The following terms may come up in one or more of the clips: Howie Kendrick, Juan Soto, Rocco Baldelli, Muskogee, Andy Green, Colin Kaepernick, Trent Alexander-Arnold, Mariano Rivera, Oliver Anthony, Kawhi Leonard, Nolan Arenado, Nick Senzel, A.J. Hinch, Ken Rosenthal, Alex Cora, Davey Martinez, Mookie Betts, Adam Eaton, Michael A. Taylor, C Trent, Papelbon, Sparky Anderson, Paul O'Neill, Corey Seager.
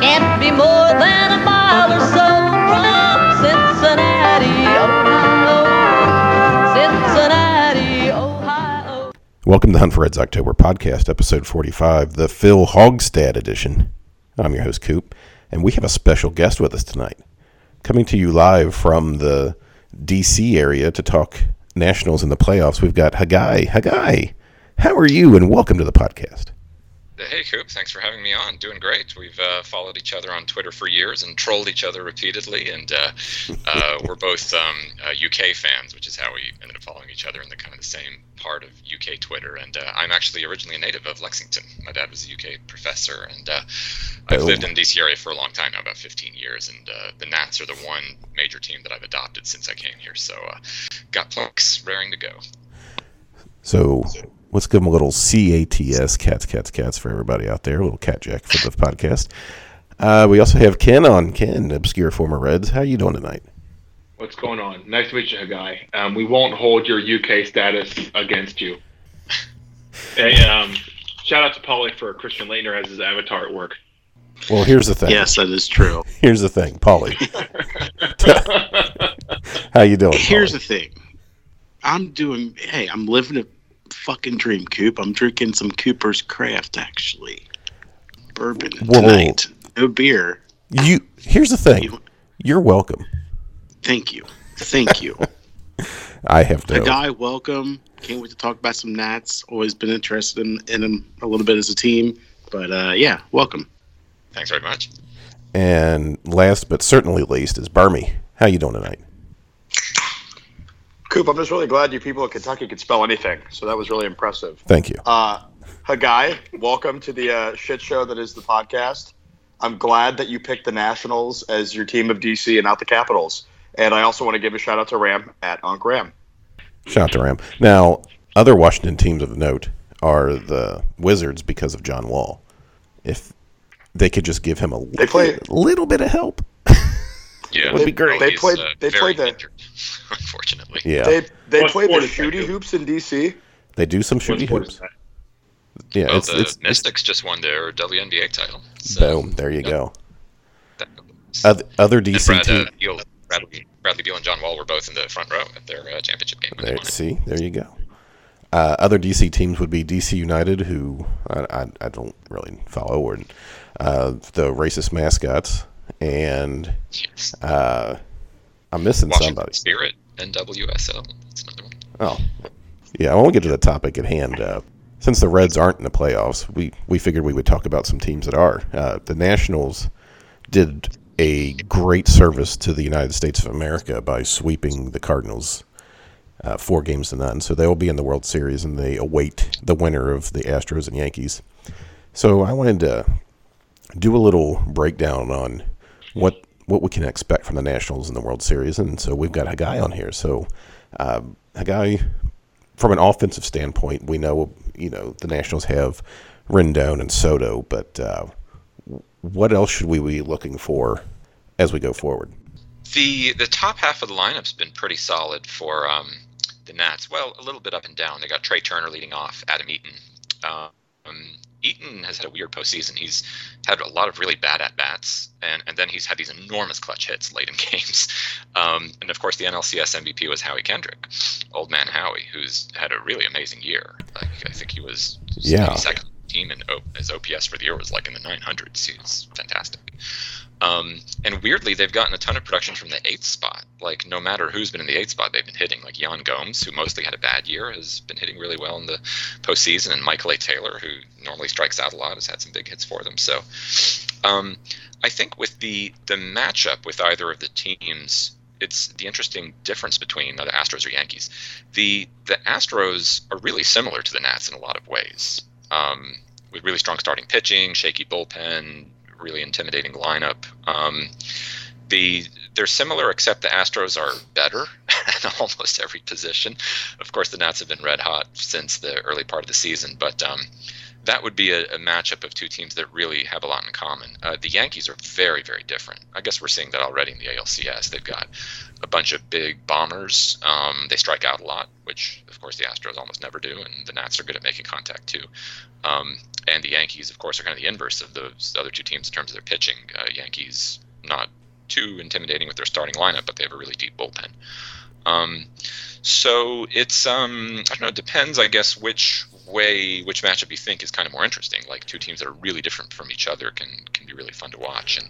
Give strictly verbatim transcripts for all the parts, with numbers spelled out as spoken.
Can't be more than a mile or so from Cincinnati, Ohio. Cincinnati, Ohio. Welcome to Hunt for Red's October podcast, episode forty-five, the Phil Hogstad edition. I'm your host, Coop, and we have a special guest with us tonight. Coming to you live from the D C area to talk Nationals in the playoffs, we've got Hagai. Hagai, how are you, and welcome to the podcast. Hey, Coop. Thanks for having me on. Doing great. We've uh, followed each other on Twitter for years and trolled each other repeatedly, and uh, uh, we're both um, uh, U K fans, which is how we ended up following each other in the kind of the same part of U K Twitter. And uh, I'm actually originally a native of Lexington. My dad was a U K professor, and uh, I've lived in the D C area for a long time now, about fifteen years, and uh, the Nats are the one major team that I've adopted since I came here. So uh, got plucks raring to go. So... let's give them a little C A T S, cats, cats, cats for everybody out there. A little cat jack for the podcast. Uh, we also have Ken on. Ken, obscure former Reds. How are you doing tonight? What's going on? Nice to meet you, Hagai. Um, we won't hold your U K status against you. Hey, um, shout out to Paulie for Christian Laettner as his avatar at work. Well, here's the thing. Yes, that is true. Here's the thing, Paulie. How you doing, Paulie? Here's the thing. I'm doing, hey, I'm living a fucking dream, Coop. I'm drinking some Cooper's Craft, actually. Bourbon tonight. Whoa. No beer. You. Here's the thing. You, You're welcome. Thank you. Thank you. I have to. Hagai, welcome. Can't wait to talk about some Nats. Always been interested in, in them a little bit as a team. But, uh, yeah, welcome. Thanks very much. And last but certainly least is Barmy. How you doing tonight? Coop, I'm just really glad you people in Kentucky could spell anything, so that was really impressive. Thank you. Uh, Hagai, welcome to the uh, shit show that is the podcast. I'm glad that you picked the Nationals as your team of D C and not the Capitals. And I also want to give a shout-out to Ram at Unc Ram. Shout out to Ram. Now, other Washington teams of note are the Wizards because of John Wall. If they could just give him a they play, little, little bit of help. Yeah, it would be great. They played. Uh, they played the. Injured, unfortunately, yeah. They they played the shooty hoops in D C. They do some shooty hoops. Yeah, well, it's, the it's, Mystics it's, just won their W N B A title. So, boom! There you yeah. go. That, other, other D C Brad, team. Uh, Beal, Bradley, Bradley Beal and John Wall were both in the front row at their uh, championship game. There, see, there you go. Uh, other D C teams would be D C United, who I I, I don't really follow, or uh, the racist mascots. And uh, I'm missing Washington somebody. Spirit, N W S L. That's another one. Oh, yeah. I won't get to the topic at hand. Uh, since the Reds aren't in the playoffs, we, we figured we would talk about some teams that are. Uh, the Nationals did a great service to the United States of America by sweeping the Cardinals uh, four games to none. So they will be in the World Series, and they await the winner of the Astros and Yankees. So I wanted to do a little breakdown on what what we can expect from the Nationals in the World Series, and so we've got Hagai on here. So uh, Hagai, from an offensive standpoint, we know you know the Nationals have Rendon and Soto, but uh, what else should we be looking for as we go forward? The the top half of the lineup's been pretty solid for um, the Nats. Well, a little bit up and down. They got Trey Turner leading off, Adam Eaton. Um, Eaton has had a weird postseason. He's had a lot of really bad at-bats, and, and then he's had these enormous clutch hits late in games. Um, and, of course, the N L C S M V P was Howie Kendrick, old man Howie, who's had a really amazing year. Like, I think he was yeah. second team, and o- his O P S for the year was like in the nine hundreds. He's fantastic. Um, and weirdly, they've gotten a ton of production from the eighth spot. Like, no matter who's been in the eighth spot, they've been hitting. Like, Yan Gomes, who mostly had a bad year, has been hitting really well in the postseason. And Michael A. Taylor, who normally strikes out a lot, has had some big hits for them. So um, I think with the, the matchup with either of the teams, it's the interesting difference between the Astros or Yankees. The, the Astros are really similar to the Nats in a lot of ways, um, with really strong starting pitching, shaky bullpen, really intimidating lineup. Um, the they're similar, except the Astros are better in almost every position. Of course, the Nats have been red hot since the early part of the season, but um, that would be a, a matchup of two teams that really have a lot in common. Uh, the Yankees are very, very different. I guess we're seeing that already in the A L C S. They've got a bunch of big bombers. Um, they strike out a lot, which, of course, the Astros almost never do, and the Nats are good at making contact, too. Um, and the Yankees, of course, are kind of the inverse of those other two teams in terms of their pitching. Uh, Yankees, not too intimidating with their starting lineup, but they have a really deep bullpen. Um, so it's, um, I don't know, it depends, I guess, which way, which matchup you think is kind of more interesting. Like, two teams that are really different from each other can, can be really fun to watch. And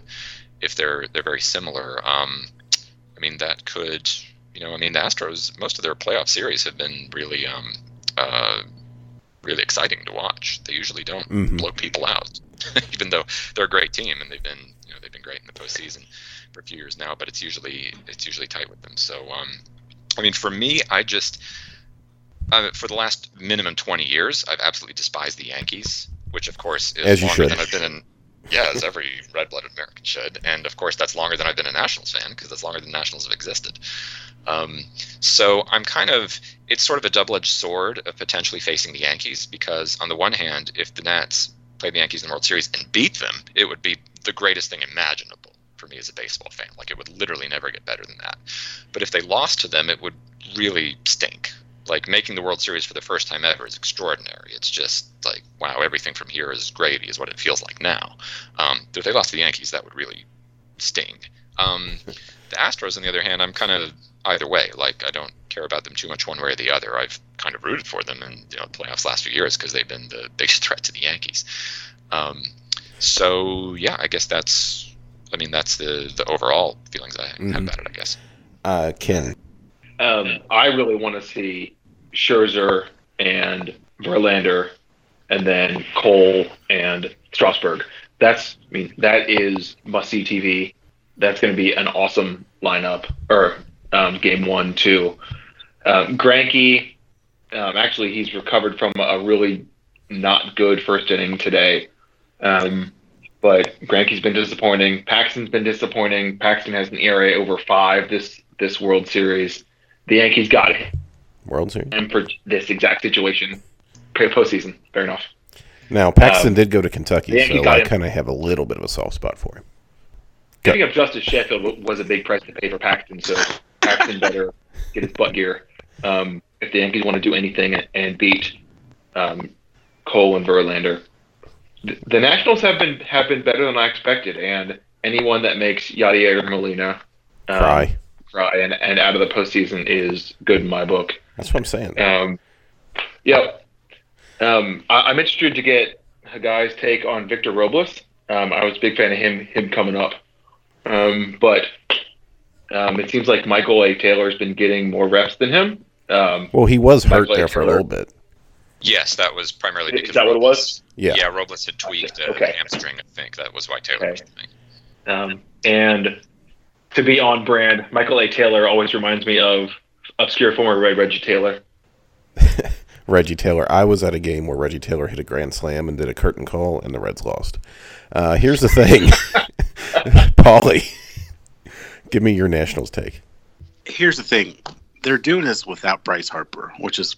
if they're, they're very similar, um, I mean, that could, you know, I mean, the Astros, most of their playoff series have been really, um, uh, really exciting to watch. They usually don't mm-hmm. blow people out, even though they're a great team and they've been, you know, they've been great in the postseason for a few years now, but it's usually, it's usually tight with them. So, um, I mean, for me, I just, uh, for the last minimum twenty years, I've absolutely despised the Yankees, which of course is longer than I've been in, yeah, as every red-blooded American should. And of course, that's longer than I've been a Nationals fan, because that's longer than Nationals have existed. Um, so I'm kind of, it's sort of a double-edged sword of potentially facing the Yankees, because on the one hand, if the Nats played the Yankees in the World Series and beat them, it would be the greatest thing imaginable for me as a baseball fan. Like, it would literally never get better than that. But if they lost to them, it would really stink. Like, making the World Series for the first time ever is extraordinary. It's just like, wow, everything from here is gravy, is what it feels like now. Um, if they lost to the Yankees, that would really sting. Um, the Astros, on the other hand, I'm kind of either way. Like, I don't care about them too much one way or the other. I've kind of rooted for them in, you know, the playoffs last few years because they've been the biggest threat to the Yankees. Um, so, yeah, I guess that's... I mean, that's the, the overall feelings I have mm-hmm. about it, I guess. Uh, Ken. Um, I really want to see Scherzer and Verlander and then Cole and Strasburg. That's, I mean, that is must-see T V. That's going to be an awesome lineup, or um, game one, two. Um, Greinke, um, actually, he's recovered from a really not good first inning today. Um But Greinke's been disappointing. Paxton's been disappointing. Paxton has an E R A over five this, this World Series. The Yankees got it. World Series? And for this exact situation, postseason, fair enough. Now, Paxton um, did go to Kentucky, so I kind of have a little bit of a soft spot for him. Getting up Justice Sheffield was a big price to pay for Paxton, so Paxton better get his butt gear. Um, if the Yankees want to do anything and beat um, Cole and Verlander. The Nationals have been have been better than I expected, and anyone that makes Yadier Molina um, cry, cry and, and out of the postseason is good in my book. That's what I'm saying. Um, yep. Um, I, I'm interested to get Hagai's take on Victor Robles. Um, I was a big fan of him him coming up, um, but um, it seems like Michael A. Taylor has been getting more reps than him. Um, well, he was hurt there for a little bit. Yes, that was primarily because Is that Robles, what it was? Yeah. yeah, Robles had tweaked uh, okay. the hamstring, I think. That was why Taylor okay. was the thing. Um, and to be on brand, Michael A. Taylor always reminds me of obscure former Red Reggie Taylor. Reggie Taylor. I was at a game where Reggie Taylor hit a grand slam and did a curtain call, and the Reds lost. Uh, here's the thing. Paulie, give me your Nationals take. Here's the thing. They're doing this without Bryce Harper, which is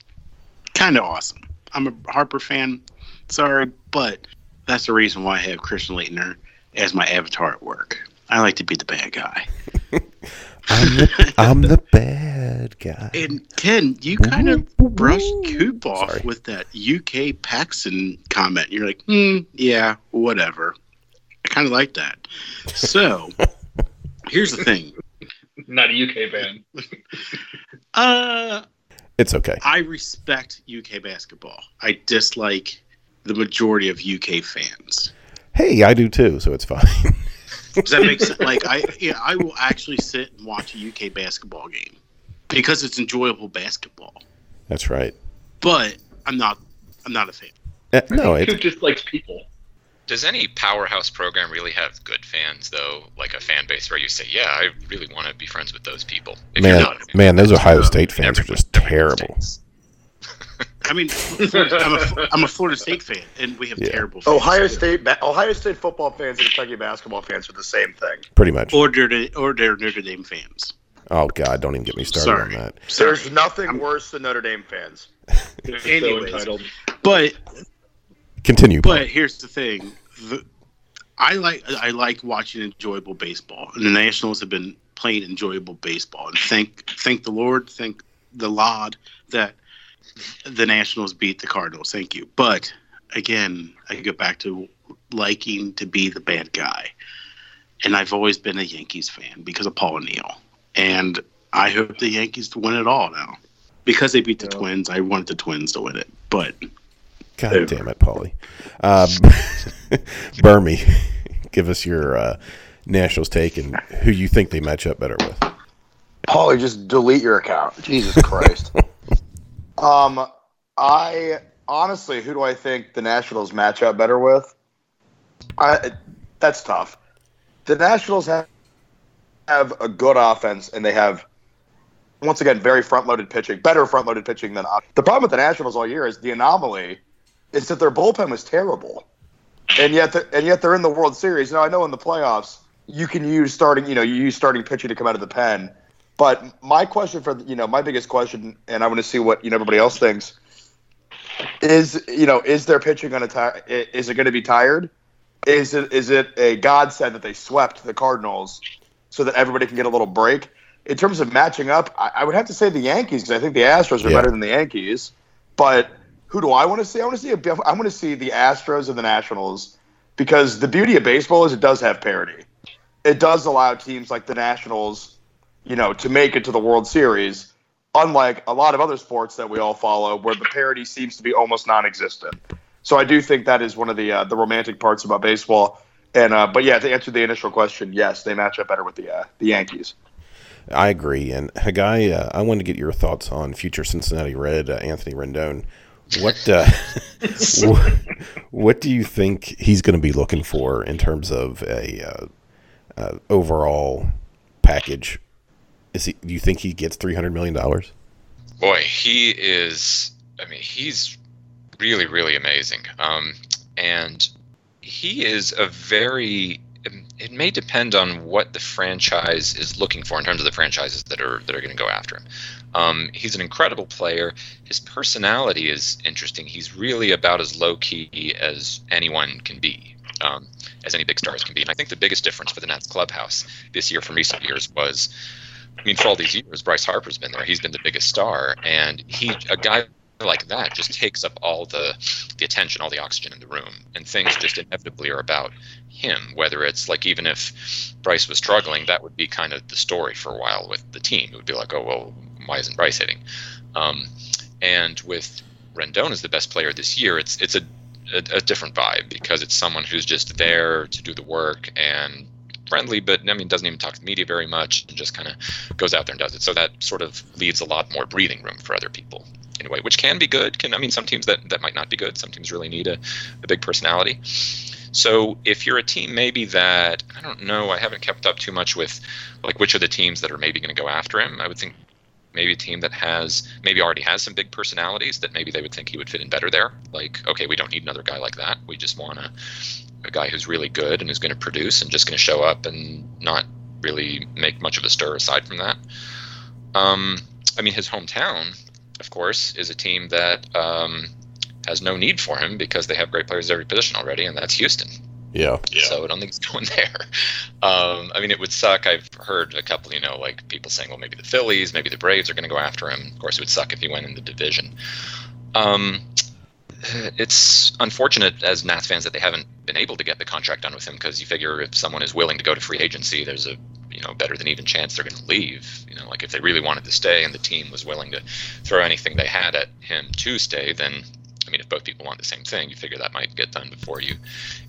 kind of awesome. I'm a Harper fan, sorry, but that's the reason why I have Christian Laettner as my avatar at work. I like to be the bad guy. I'm, the, I'm the bad guy. And Ken, you kind of brushed Coop off sorry. with that U K Paxton comment. You're like, hmm, yeah, whatever. I kind of like that. So, here's the thing. Not a U K band. uh... It's okay. I respect U K basketball. I dislike the majority of U K fans. Hey, I do too, so it's fine. Does that make sense? Like, I, yeah, I will actually sit and watch a U K basketball game because it's enjoyable basketball. That's right. But I'm not. I'm not a fan. Uh, no, it just likes people. Does any powerhouse program really have good fans, though? Like a fan base where you say, yeah, I really want to be friends with those people. If man, you're not man those Ohio State fans are just terrible. I mean, I'm a, I'm a Florida State fan, and we have yeah. terrible fans. Ohio State Ohio State football fans and Kentucky basketball fans are the same thing. Pretty much. Or Notre Dame fans. Oh, God, don't even get me started Sorry. on that. There's Sorry. nothing I'm... worse than Notre Dame fans. They're so entitled. But continue. But Paul. Here's the thing. The, I like I like watching enjoyable baseball. And the Nationals have been playing enjoyable baseball. And thank thank the Lord, thank the Lord that the Nationals beat the Cardinals. Thank you. But, again, I go back to liking to be the bad guy. And I've always been a Yankees fan because of Paul O'Neill. And I hope the Yankees win it all now. Because they beat the yeah. Twins, I want the Twins to win it. But God over. damn it, Paulie. Uh, Burmy, give us your uh, Nationals take and who you think they match up better with. Paulie, just delete your account. Jesus Christ. um, I honestly, who do I think the Nationals match up better with? I, that's tough. The Nationals have, have a good offense, and they have, once again, very front-loaded pitching, better front-loaded pitching than – the problem with the Nationals all year is the anomaly is that their bullpen was terrible, and yet the, and yet they're in the World Series. Now, I know in the playoffs you can use starting – you know, you use starting pitching to come out of the pen, but my question for – you know, my biggest question, and I want to see what, you know, everybody else thinks, is, you know, is their pitching going to – is it going to be tired? Is it is it a godsend that they swept the Cardinals so that everybody can get a little break? In terms of matching up, I, I would have to say the Yankees, because I think the Astros are yeah. better than the Yankees. But who do I want to see? I want to see a, I want to see the Astros and the Nationals, because the beauty of baseball is it does have parity. It does allow teams like the Nationals, you know, to make it to the World Series, unlike a lot of other sports that we all follow where the parity seems to be almost non-existent. So I do think that is one of the uh, the romantic parts about baseball. And uh, but, yeah, to answer the initial question, yes, they match up better with the uh, the Yankees. I agree. And, Hagai, uh, I wanted to get your thoughts on future Cincinnati Red uh, Anthony Rendon. What, uh, what what do you think he's going to be looking for in terms of a uh, uh, overall package? Is he? Do you think he gets three hundred million dollars? Boy, he is – I mean, he's – really, really amazing. Um, and he is a very, it may depend on what the franchise is looking for in terms of the franchises that are that are going to go after him. Um, he's an incredible player. His personality is interesting. He's really about as low-key as anyone can be, um, as any big stars can be. And I think the biggest difference for the Nats clubhouse this year from recent years was, I mean, for all these years, Bryce Harper's been there. He's been the biggest star. And he, a guy like that just takes up all the the attention, all the oxygen in the room, and things just inevitably are about him, whether it's like, even if Bryce was struggling, that would be kind of the story for a while with the team. It would be like, oh, well, why isn't Bryce hitting? Um, and with Rendon as the best player this year, it's it's a, a, a different vibe, because it's someone who's just there to do the work and friendly, but I mean, doesn't even talk to the media very much, and just kind of goes out there and does it. So that sort of leaves a lot more breathing room for other people. Anyway, which can be good. Can I mean, some teams that, that might not be good. Some teams really need a, a big personality. So if you're a team maybe that, I don't know, I haven't kept up too much with, like, which are the teams that are maybe going to go after him. I would think maybe a team that has, maybe already has some big personalities, that maybe they would think he would fit in better there. Like, okay, we don't need another guy like that. We just want a, a guy who's really good and is going to produce and just going to show up and not really make much of a stir aside from that. Um, I mean, his hometown, of course, is a team that um, has no need for him because they have great players at every position already, and that's Houston. Yeah. yeah. So I don't think he's going there. Um, I mean, it would suck. I've heard a couple, you know, like people saying, well, maybe the Phillies, maybe the Braves are going to go after him. Of course, it would suck if he went in the division. Um, it's unfortunate as Nats fans that they haven't been able to get the contract done with him, because you figure if someone is willing to go to free agency, there's a you know, better than even chance they're going to leave. You know, like if they really wanted to stay and the team was willing to throw anything they had at him to stay, then, I mean, if both people want the same thing, you figure that might get done before you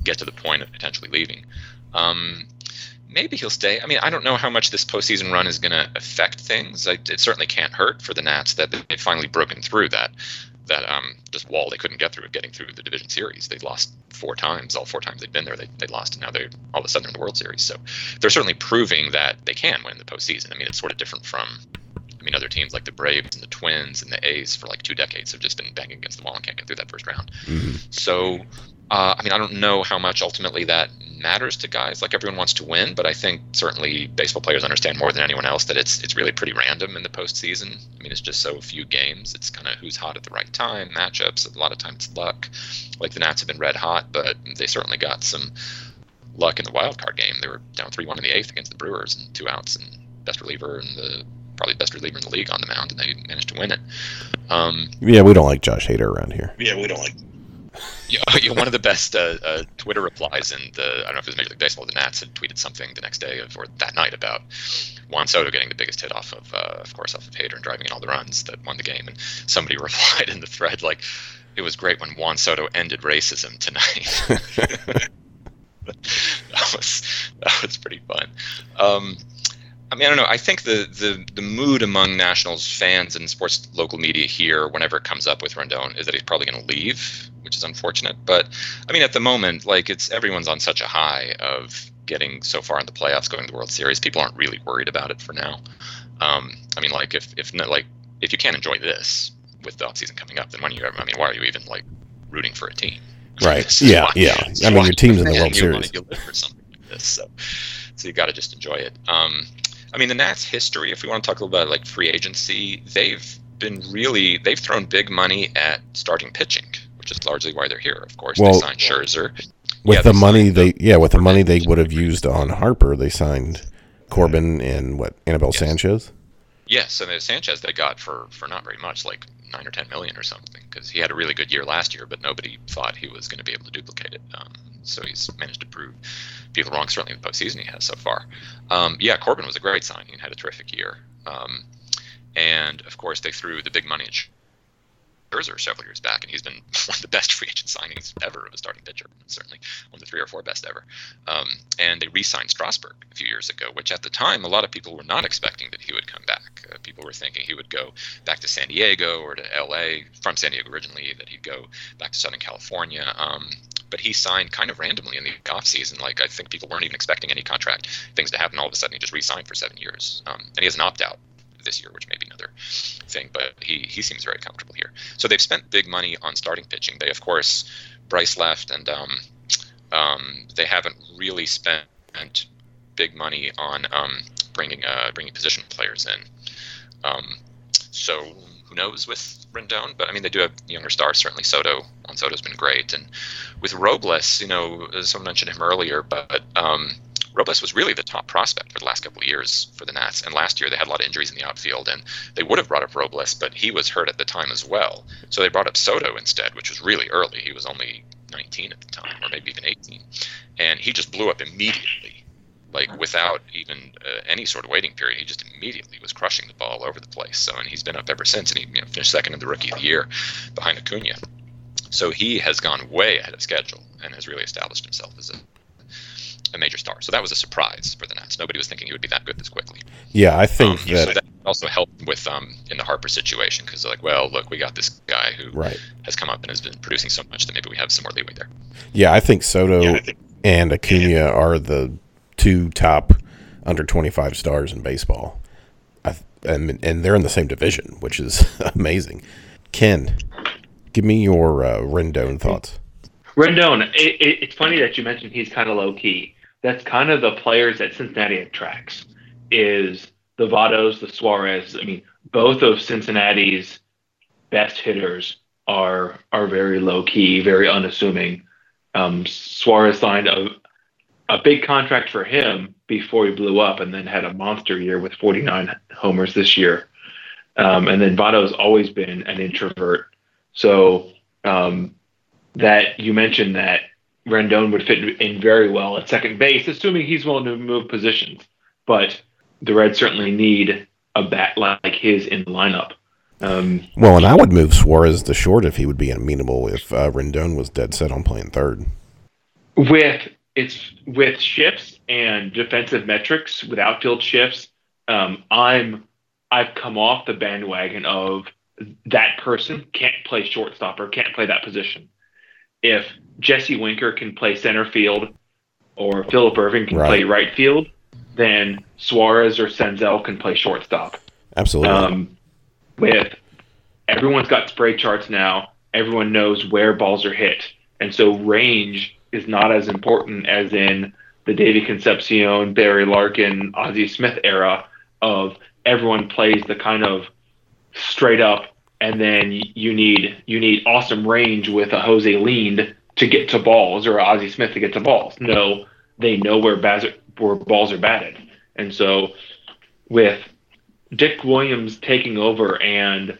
get to the point of potentially leaving. Um, maybe he'll stay. I mean, I don't know how much this postseason run is going to affect things. I, it certainly can't hurt for the Nats that they've finally broken through that, that um, just wall they couldn't get through of getting through the division series. They lost four times. All four times they've been there, they they lost, and now they're all of a sudden they're in the World Series. So they're certainly proving that they can win the postseason. I mean, it's sort of different from, I mean, other teams like the Braves and the Twins and the A's for like two decades have just been banging against the wall and can't get through that first round. Mm-hmm. So Uh, I mean, I don't know how much ultimately that matters to guys. Like, everyone wants to win, but I think certainly baseball players understand more than anyone else that it's it's really pretty random in the postseason. I mean, it's just so few games. It's kind of who's hot at the right time, matchups. A lot of times it's luck. Like, the Nats have been red hot, but they certainly got some luck in the wild card game. They were down three one in the eighth against the Brewers and two outs and best reliever and the probably best reliever in the league on the mound, and they managed to win it. Um, yeah, we don't like Josh Hader around here. Yeah, we don't like. Yeah, one of the best uh, uh, Twitter replies in the, I don't know if it was Major League Baseball, the Nats had tweeted something the next day of, or that night about Juan Soto getting the biggest hit off of, uh, of course, off of Hader and driving in all the runs that won the game. And somebody replied in the thread, like, it was great when Juan Soto ended racism tonight. that was that was pretty fun. Um, I mean, I don't know. I think the, the, the mood among Nationals fans and sports local media here, whenever it comes up with Rendon, is that he's probably going to leave, which is unfortunate. But, I mean, at the moment, like, it's everyone's on such a high of getting so far in the playoffs, going to the World Series. People aren't really worried about it for now. Um, I mean, like, if if not, like if you can't enjoy this with the offseason coming up, then when you ever, I mean, why are you even, like, rooting for a team? Right. Yeah, why, yeah. I mean, your team's in the World Series. You live for something like this, so so you got to just enjoy it. Um, I mean, the Nats' history, if we want to talk a little about, like, free agency, they've been really, they've thrown big money at starting pitching, which is largely why they're here, of course. Well, they signed Scherzer. With yeah, the money they, yeah, with the money they would have used on Harper, they signed Corbin and, what, Anibal yes. Sanchez? Yes, and Sanchez they got for, for not very much, like nine or ten million or something, because he had a really good year last year, but nobody thought he was going to be able to duplicate it. Um, so he's managed to prove people wrong, certainly in the postseason he has so far. Um, yeah, Corbin was a great signing and had a terrific year. Um, and, of course, they threw the big money at Scherzer several years back, and he's been one of the best free agent signings ever of a starting pitcher, certainly one of the three or four best ever. Um, and they re-signed Strasburg a few years ago, which at the time a lot of people were not expecting that he would come back. Uh, people were thinking he would go back to San Diego or to L A, from San Diego originally, that he'd go back to Southern California. Um, but he signed kind of randomly in the offseason. Like, I think people weren't even expecting any contract things to happen. All of a sudden he just re-signed for seven years. Um, and he has an opt-out this year, which may be another thing, but he he seems very comfortable here. So they've spent big money on starting pitching. They, of course, Bryce left, and um, um, they haven't really spent big money on um, bringing uh, bringing position players in. Um, so who knows with Rendon? But I mean, they do have younger stars. Certainly, Soto. Juan Soto's been great, and with Robles, you know, someone mentioned him earlier, but. Um, Robles was really the top prospect for the last couple of years for the Nats, and last year they had a lot of injuries in the outfield, and they would have brought up Robles, but he was hurt at the time as well. So they brought up Soto instead, which was really early. He was only nineteen at the time, or maybe even eighteen, and he just blew up immediately, like without even uh, any sort of waiting period. He just immediately was crushing the ball all over the place. So, and he's been up ever since, and he you know, finished second in the Rookie of the Year behind Acuna. So he has gone way ahead of schedule and has really established himself as a a major star. So that was a surprise for the Nats. Nobody was thinking he would be that good this quickly. Yeah, I think um, that... So that also helped with um, in the Harper situation, because they're like, well, look, we got this guy who right. has come up and has been producing so much that maybe we have some more leeway there. Yeah, I think Soto yeah, I think, and Acuna yeah. are the two top under twenty-five stars in baseball. I, and, and they're in the same division, which is amazing. Ken, give me your uh, Rendon thoughts. Rendon, it, it, it's funny that you mentioned he's kind of low-key. That's kind of the players that Cincinnati attracts, is the Vottos, the Suarez. I mean, both of Cincinnati's best hitters are are very low-key, very unassuming. Um, Suarez signed a, a big contract for him before he blew up, and then had a monster year with forty-nine homers this year. Um, and then Votto's always been an introvert. So um, that you mentioned that Rendon would fit in very well at second base, assuming he's willing to move positions. But the Reds certainly need a bat like his in the lineup. Um, well, and I would move Suarez to short if he would be amenable if uh, Rendon was dead set on playing third. With it's with shifts and defensive metrics, with outfield shifts, um, I'm I've come off the bandwagon of that person can't play shortstop or can't play that position. If Jesse Winker can play center field or Phillip Irvin can right. play right field, then Suarez or Senzel can play shortstop. Absolutely. Um, with everyone's got spray charts now, everyone knows where balls are hit. And so range is not as important as in the David Concepcion, Barry Larkin, Ozzie Smith era of everyone plays the kind of straight up, and then you need you need awesome range with a Jose Leaned to get to balls or Ozzie Smith to get to balls. No, they know where, baz- where balls are batted. And so with Dick Williams taking over and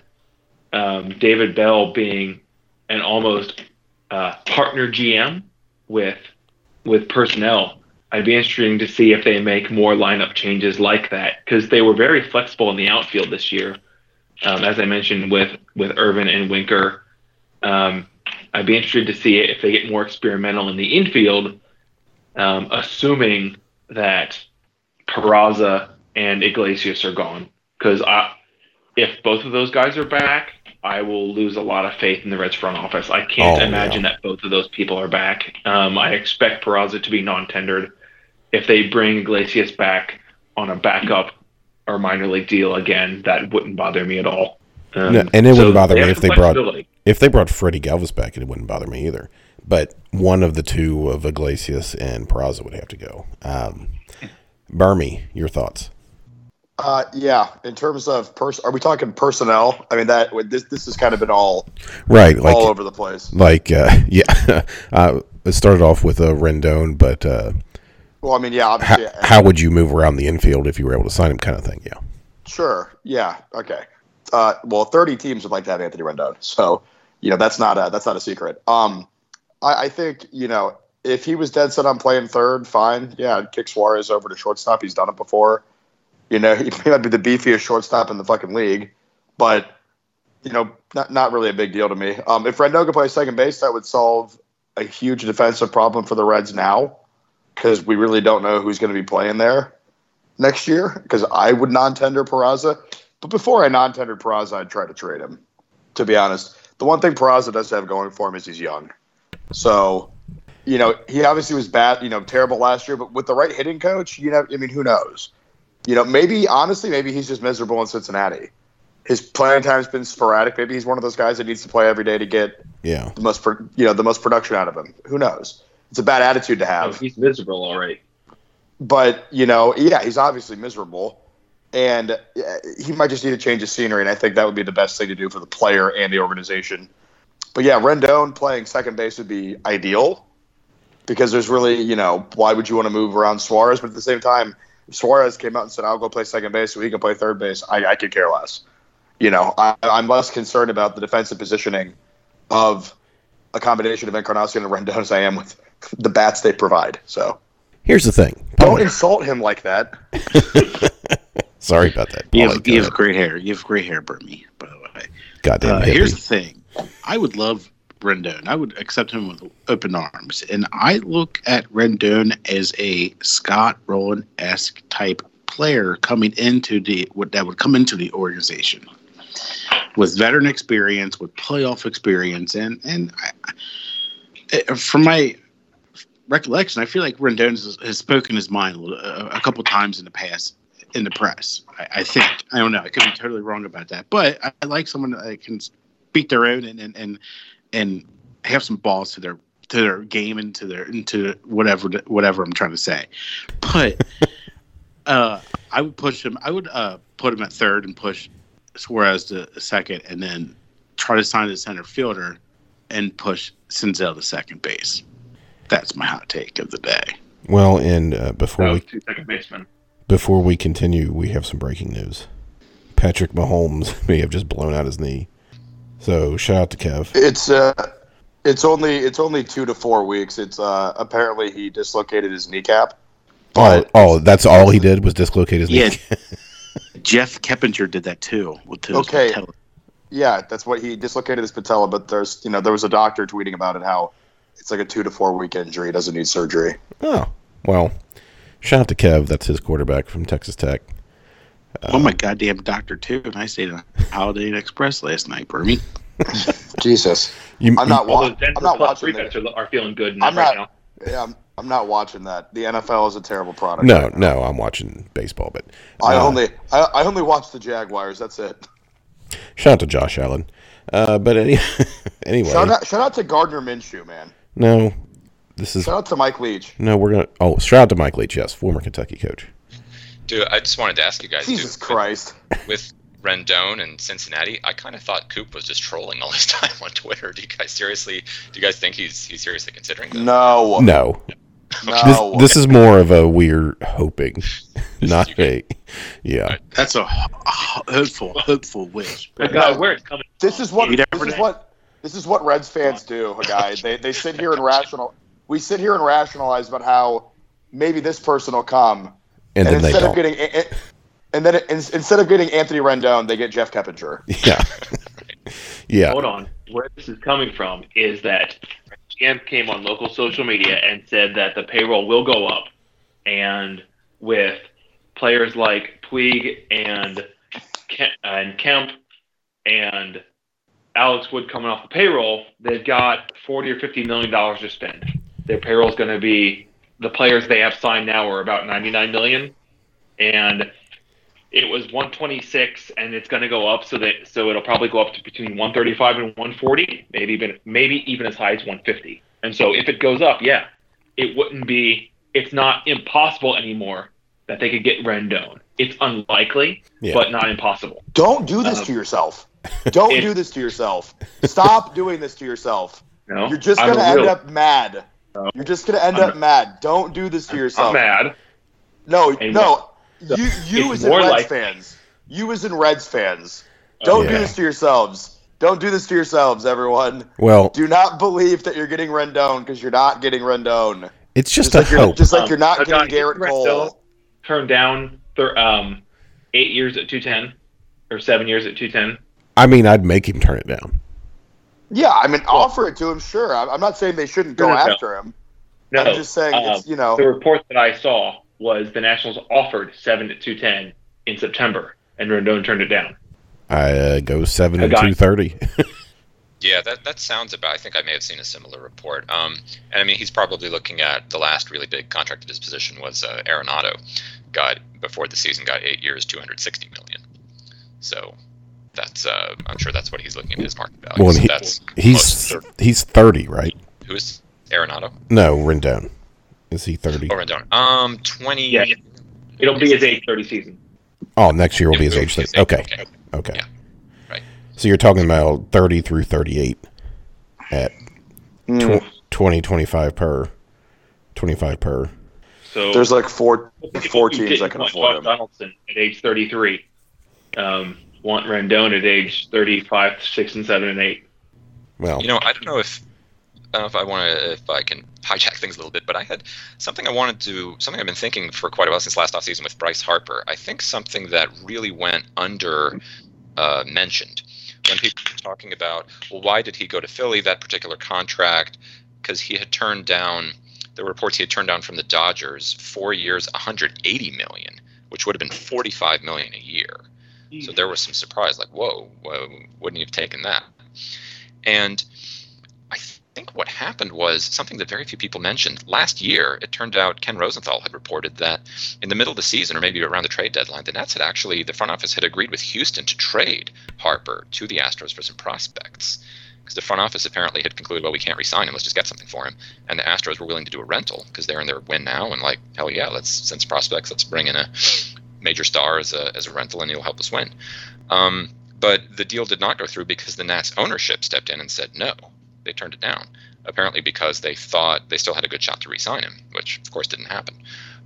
um, David Bell being an almost uh, partner G M with with personnel, I'd be interested to see if they make more lineup changes like that, because they were very flexible in the outfield this year. Um, as I mentioned with, with Irvin and Winker, um, I'd be interested to see if they get more experimental in the infield, um, assuming that Peraza and Iglesias are gone. Because if both of those guys are back, I will lose a lot of faith in the Reds front office. I can't oh, imagine yeah. that both of those people are back. Um, I expect Peraza to be non-tendered. If they bring Iglesias back on a backup or minor league deal again, that wouldn't bother me at all. Um, no, and it so wouldn't bother me if they brought if they brought Freddie Galvis back. It wouldn't bother me either. But one of the two of Iglesias and Peraza would have to go. Um, Burmy, your thoughts? Uh, yeah, in terms of person, are we talking personnel? I mean, that this this has kind of been all right, all like, over the place. Like, uh, yeah, uh, it started off with a Rendon, but uh, well, I mean, yeah, obviously, how, yeah. how would you move around the infield if you were able to sign him, kind of thing? Yeah, sure, yeah, okay. Uh, well, thirty teams would like to have Anthony Rendon, so you know that's not a that's not a secret. Um, I, I think you know if he was dead set on playing third, fine. Yeah, I'd kick Suarez over to shortstop. He's done it before. You know, he might be the beefiest shortstop in the fucking league, but, you know, not not really a big deal to me. Um, if Rendon could play second base, that would solve a huge defensive problem for the Reds now, because we really don't know who's going to be playing there next year, because I would non-tender Peraza. But before I non-tendered Peraza, I'd try to trade him, to be honest. The one thing Peraza does have going for him is he's young. So, you know, he obviously was bad, you know, terrible last year, but with the right hitting coach, you know, I mean, who knows? You know, maybe, honestly, maybe he's just miserable in Cincinnati. His playing time's been sporadic. Maybe he's one of those guys that needs to play every day to get yeah. the most, pro- you know, the most production out of him. Who knows? It's a bad attitude to have. Oh, he's miserable, all right. But, you know, yeah, he's obviously miserable. And he might just need to change his scenery, and I think that would be the best thing to do for the player and the organization. But, yeah, Rendon playing second base would be ideal, because there's really, you know, why would you want to move around Suarez? But at the same time, Suarez came out and said, I'll go play second base so he can play third base. I, I could care less. You know, I, I'm less concerned about the defensive positioning of a combination of Encarnacion and Rendon as I am with the bats they provide. So here's the thing. Don't insult him like that. Sorry about that. You have, you have great hair. You have great hair, Burmy, by the way. Goddamn. Uh, here's the thing. I would love Rendon. I would accept him with open arms. And I look at Rendon as a Scott Rowland-esque type player coming into the what that would come into the organization with veteran experience, with playoff experience, and and I, from my recollection, I feel like Rendon has, has spoken his mind a, a couple times in the past in the press. I, I think I don't know. I could be totally wrong about that, but I, I like someone that can speak their own and and. and and have some balls to their to their game and to their into whatever whatever I'm trying to say. But uh, I would push him. I would uh, put him at third and push Suarez to second, and then try to sign the center fielder and push Senzel to second base. That's my hot take of the day. Well, and uh, before oh, we two second basemen. Before we continue, we have some breaking news. Patrick Mahomes may have just blown out his knee. So shout out to Kev. It's uh, it's only it's only two to four weeks. It's uh, apparently he dislocated his kneecap. But oh, oh, that's all he did was dislocate his yeah. kneecap. Jeff Kepinger did that too. With okay, patella. yeah, that's what he dislocated his patella. But there's you know there was a doctor tweeting about it how it's like a two to four week injury. He doesn't need surgery. Oh well, shout out to Kev. That's his quarterback from Texas Tech. Oh, my goddamn doctor, too. And I stayed at Holiday Inn Express last night, Burmy. Jesus. You, I'm not, wa- I'm not watching that. Are feeling good I'm right not, now. Yeah, I'm, I'm not watching that. The N F L is a terrible product. No, right no, I'm watching baseball. But uh, I only I, I only watch the Jaguars. That's it. Shout out to Josh Allen. Uh, but any, anyway. Shout out, shout out to Gardner Minshew, man. No, this is. Shout out to Mike Leach. No, we're gonna. Oh, shout out to Mike Leach. Yes, former Kentucky coach. Dude, I just wanted to ask you guys. Jesus dude, Christ. With, with Rendon and Cincinnati, I kind of thought Coop was just trolling all his time on Twitter. Do you guys seriously? Do you guys think he's he's seriously considering this? No. No. No. This, this is more of a weird hoping, not a, yeah. That's a hopeful, hopeful wish. God, where it's coming from. This is what this is day. what this is what Reds fans do, Hagai. They they sit here and rational. We sit here and rationalize about how maybe this person will come, and, and then instead they don't. Of getting, it, and then it, instead of getting Anthony Rendon, they get Jeff Kepinger. Yeah, yeah. Hold on. Where this is coming from is that. G M came on local social media and said that the payroll will go up, and with players like Puig and and Kemp and Alex Wood coming off the payroll, they've got forty or fifty million dollars to spend. Their payroll is going to be the players they have signed now are about ninety-nine million, and it was one twenty-six, and it's going to go up, so that so it'll probably go up to between one thirty-five and one forty, maybe even maybe even as high as one fifty. And so if it goes up, yeah, it wouldn't be. It's not impossible anymore that they could get Rendon. It's unlikely, yeah. but not impossible. Don't do this um, to yourself. Don't it, do this to yourself. Stop doing this to yourself. No, you're just going to end real, up mad. No, you're just going to end I'm, up mad. Don't do this to yourself. I'm mad. No, and no. So you you as in Reds like, fans, you as in Reds fans, don't yeah. do this to yourselves. Don't do this to yourselves, everyone. Well, do not believe that you're getting Rendon because you're not getting Rendon. It's just, just a like hope. Just like um, you're not getting Gerrit Cole. Turned down th- um, eight years at two ten or seven years at two ten. I mean, I'd make him turn it down. Yeah, I mean, well, offer it to him, sure. I'm not saying they shouldn't go no, after no. him. No, I'm just saying, um, it's, you know. The report that I saw was the Nationals offered seven at two ten in September, and Rendon turned it down. I uh, go seven at two thirty. Yeah, that that sounds about. I think I may have seen a similar report. Um, and I mean, he's probably looking at the last really big contract at his position was uh, Arenado, got before the season got eight years, two hundred sixty million. So that's uh, I'm sure that's what he's looking at his market value. Well, so he, that's he's thirty. He's thirty, right? Who's Arenado? No, Rendon. Is he thirty? Oh, Rendon. Um, twenty. Yeah. It'll be his age thirty season. Oh, next year will be his age thirty. Okay. Okay. Okay. Yeah. Right. So you're talking about thirty through thirty-eight at mm. twenty, twenty-five per, twenty-five per. So there's like four, four teams that can afford him. Donaldson at age thirty-three. Um, want Rendon at age thirty-five, six, and seven, and eight. Well, you know, I don't know if. I don't know if I want to, if I can hijack things a little bit, but I had something I wanted to, something I've been thinking for quite a while since last offseason with Bryce Harper. I think something that really went under uh, mentioned when people were talking about, well, why did he go to Philly, that particular contract? Because he had turned down, there were reports he had turned down from the Dodgers four years, one hundred eighty million dollars, which would have been forty-five million dollars a year. So there was some surprise, like, whoa, whoa, wouldn't you have taken that? And I think, I think what happened was something that very few people mentioned. Last year, it turned out Ken Rosenthal had reported that in the middle of the season, or maybe around the trade deadline, the Nats had actually, the front office had agreed with Houston to trade Harper to the Astros for some prospects. Because the front office apparently had concluded, well, we can't re-sign him, let's just get something for him. And the Astros were willing to do a rental because they're in their win now and like, hell yeah, let's since prospects, let's bring in a major star as a, as a rental and he'll help us win. Um, but the deal did not go through because the Nats ownership stepped in and said no. They turned it down, apparently because they thought they still had a good shot to re-sign him, which of course didn't happen.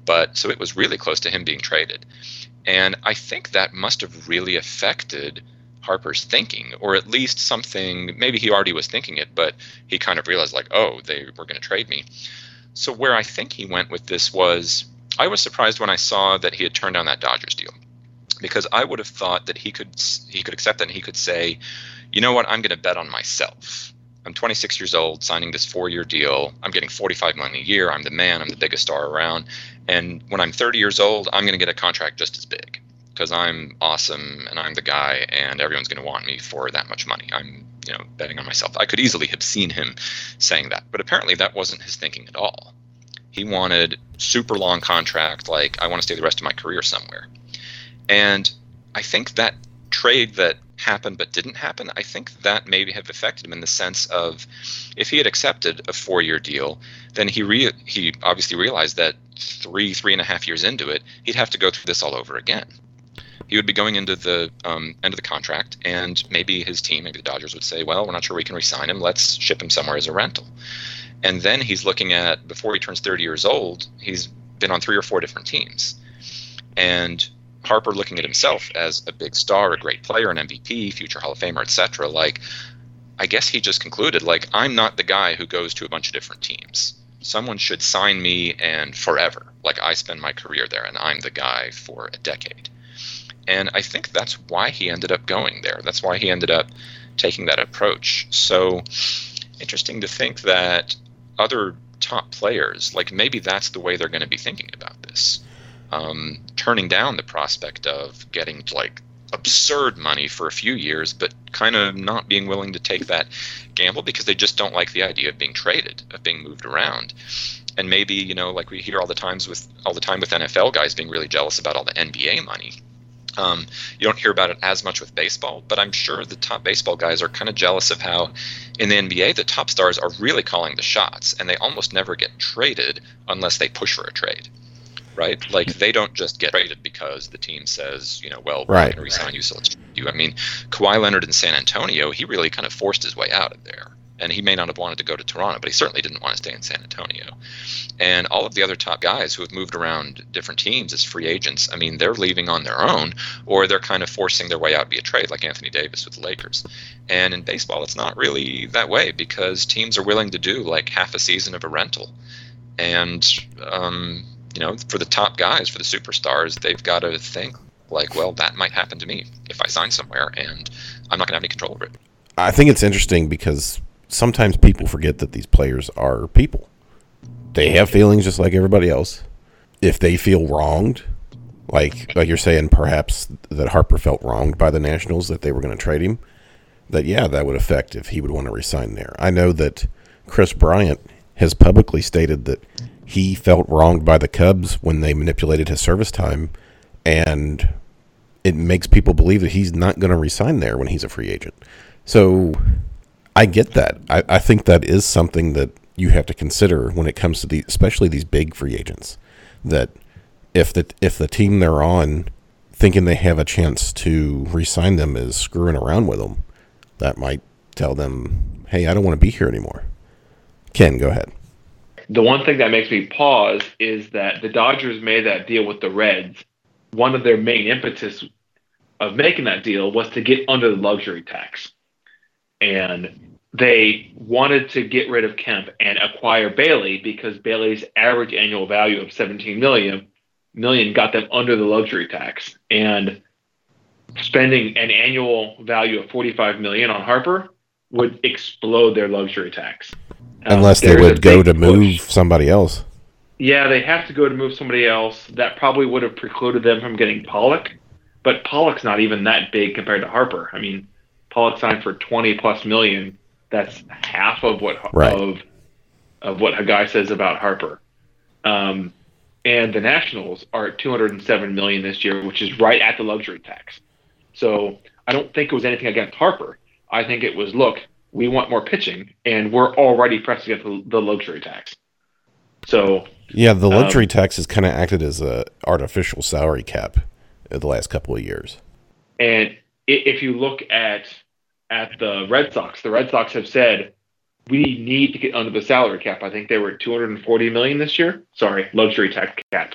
But so it was really close to him being traded. And I think that must have really affected Harper's thinking, or at least something, maybe he already was thinking it, but he kind of realized like, oh, they were going to trade me. So where I think he went with this was, I was surprised when I saw that he had turned down that Dodgers deal, because I would have thought that he could, he could accept that and he could say, you know what, I'm going to bet on myself. I'm twenty-six years old, signing this four-year deal. I'm getting forty-five million dollars a year. I'm the man. I'm the biggest star around. And when I'm thirty years old, I'm going to get a contract just as big because I'm awesome and I'm the guy and everyone's going to want me for that much money. I'm, you know, betting on myself. I could easily have seen him saying that, but apparently that wasn't his thinking at all. He wanted super long contract, like I want to stay the rest of my career somewhere. And I think that trade that happen but didn't happen, I think that may have affected him in the sense of if he had accepted a four-year deal, then he re- he obviously realized that three, three and a half years into it, he'd have to go through this all over again. He would be going into the um, end of the contract, and maybe his team, maybe the Dodgers would say, well, we're not sure we can re-sign him. Let's ship him somewhere as a rental. And then he's looking at, before he turns thirty years old, he's been on three or four different teams. And Harper, looking at himself as a big star, a great player, an M V P, future Hall of Famer, et cetera, like, I guess he just concluded, like, I'm not the guy who goes to a bunch of different teams. Someone should sign me and forever. Like, I spend my career there, and I'm the guy for a decade. And I think that's why he ended up going there. That's why he ended up taking that approach. So interesting to think that other top players, like, maybe that's the way they're going to be thinking about this. Um, turning down the prospect of getting like absurd money for a few years, but kind of not being willing to take that gamble because they just don't like the idea of being traded, of being moved around. And maybe, you know, like we hear all the times with all the time with N F L guys being really jealous about all the N B A money. Um, you don't hear about it as much with baseball, but I'm sure the top baseball guys are kind of jealous of how in the N B A, the top stars are really calling the shots and they almost never get traded unless they push for a trade. Right? Like, they don't just get traded because the team says, you know, well, we're going to resign you, so let's trade you. I mean, Kawhi Leonard in San Antonio, he really kind of forced his way out of there. And he may not have wanted to go to Toronto, but he certainly didn't want to stay in San Antonio. And all of the other top guys who have moved around different teams as free agents, I mean, they're leaving on their own, or they're kind of forcing their way out via trade, like Anthony Davis with the Lakers. And in baseball, it's not really that way because teams are willing to do like half a season of a rental. And, um, you know, for the top guys, for the superstars, they've got to think like, well, that might happen to me if I sign somewhere and I'm not going to have any control over it. I think it's interesting because sometimes people forget that these players are people. They have feelings just like everybody else. If they feel wronged, like like you're saying, perhaps that Harper felt wronged by the Nationals, that they were going to trade him, that, yeah, that would affect if he would want to resign there. I know that Chris Bryant has publicly stated that he felt wronged by the Cubs when they manipulated his service time, and it makes people believe that he's not going to resign there when he's a free agent. So I get that. I, I think that is something that you have to consider when it comes to the, especially these big free agents, that if the, if the team they're on thinking they have a chance to re-sign them is screwing around with them, that might tell them, hey, I don't want to be here anymore. Ken, go ahead. The one thing that makes me pause is that the Dodgers made that deal with the Reds. One of their main impetus of making that deal was to get under the luxury tax. And they wanted to get rid of Kemp and acquire Bailey because Bailey's average annual value of seventeen million dollars got them under the luxury tax. And spending an annual value of forty-five million dollars on Harper would explode their luxury tax. Um, Unless they would go to move push. somebody else. Yeah, they have to go to move somebody else. That probably would have precluded them from getting Pollock. But Pollock's not even that big compared to Harper. I mean, Pollock signed for twenty plus million. That's half of what right. of of what Hagai says about Harper. Um, and the Nationals are at two hundred seven million this year, which is right at the luxury tax. So I don't think it was anything against Harper. I think it was, look, we want more pitching, and we're already pressing at the, the luxury tax. So yeah, the luxury um, tax has kind of acted as a artificial salary cap in the last couple of years. And if you look at at the Red Sox, the Red Sox have said we need to get under the salary cap. I think they were two hundred forty million this year. Sorry, luxury tax cap.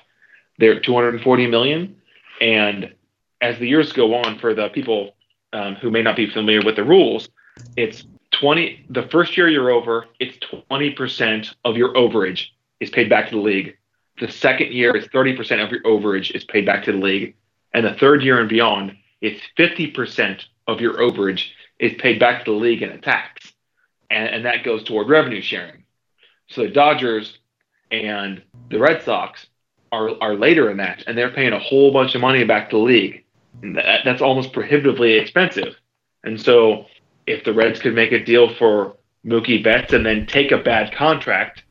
They're two hundred forty million, and as the years go on, for the people um, who may not be familiar with the rules, it's twenty the first year you're over, it's twenty percent of your overage is paid back to the league. The second year is thirty percent of your overage is paid back to the league. And the third year and beyond, it's fifty percent of your overage is paid back to the league in a tax. And, and that goes toward revenue sharing. So the Dodgers and the Red Sox are, are later in that, and they're paying a whole bunch of money back to the league. And that, that's almost prohibitively expensive. And so if the Reds could make a deal for Mookie Betts and then take a bad contract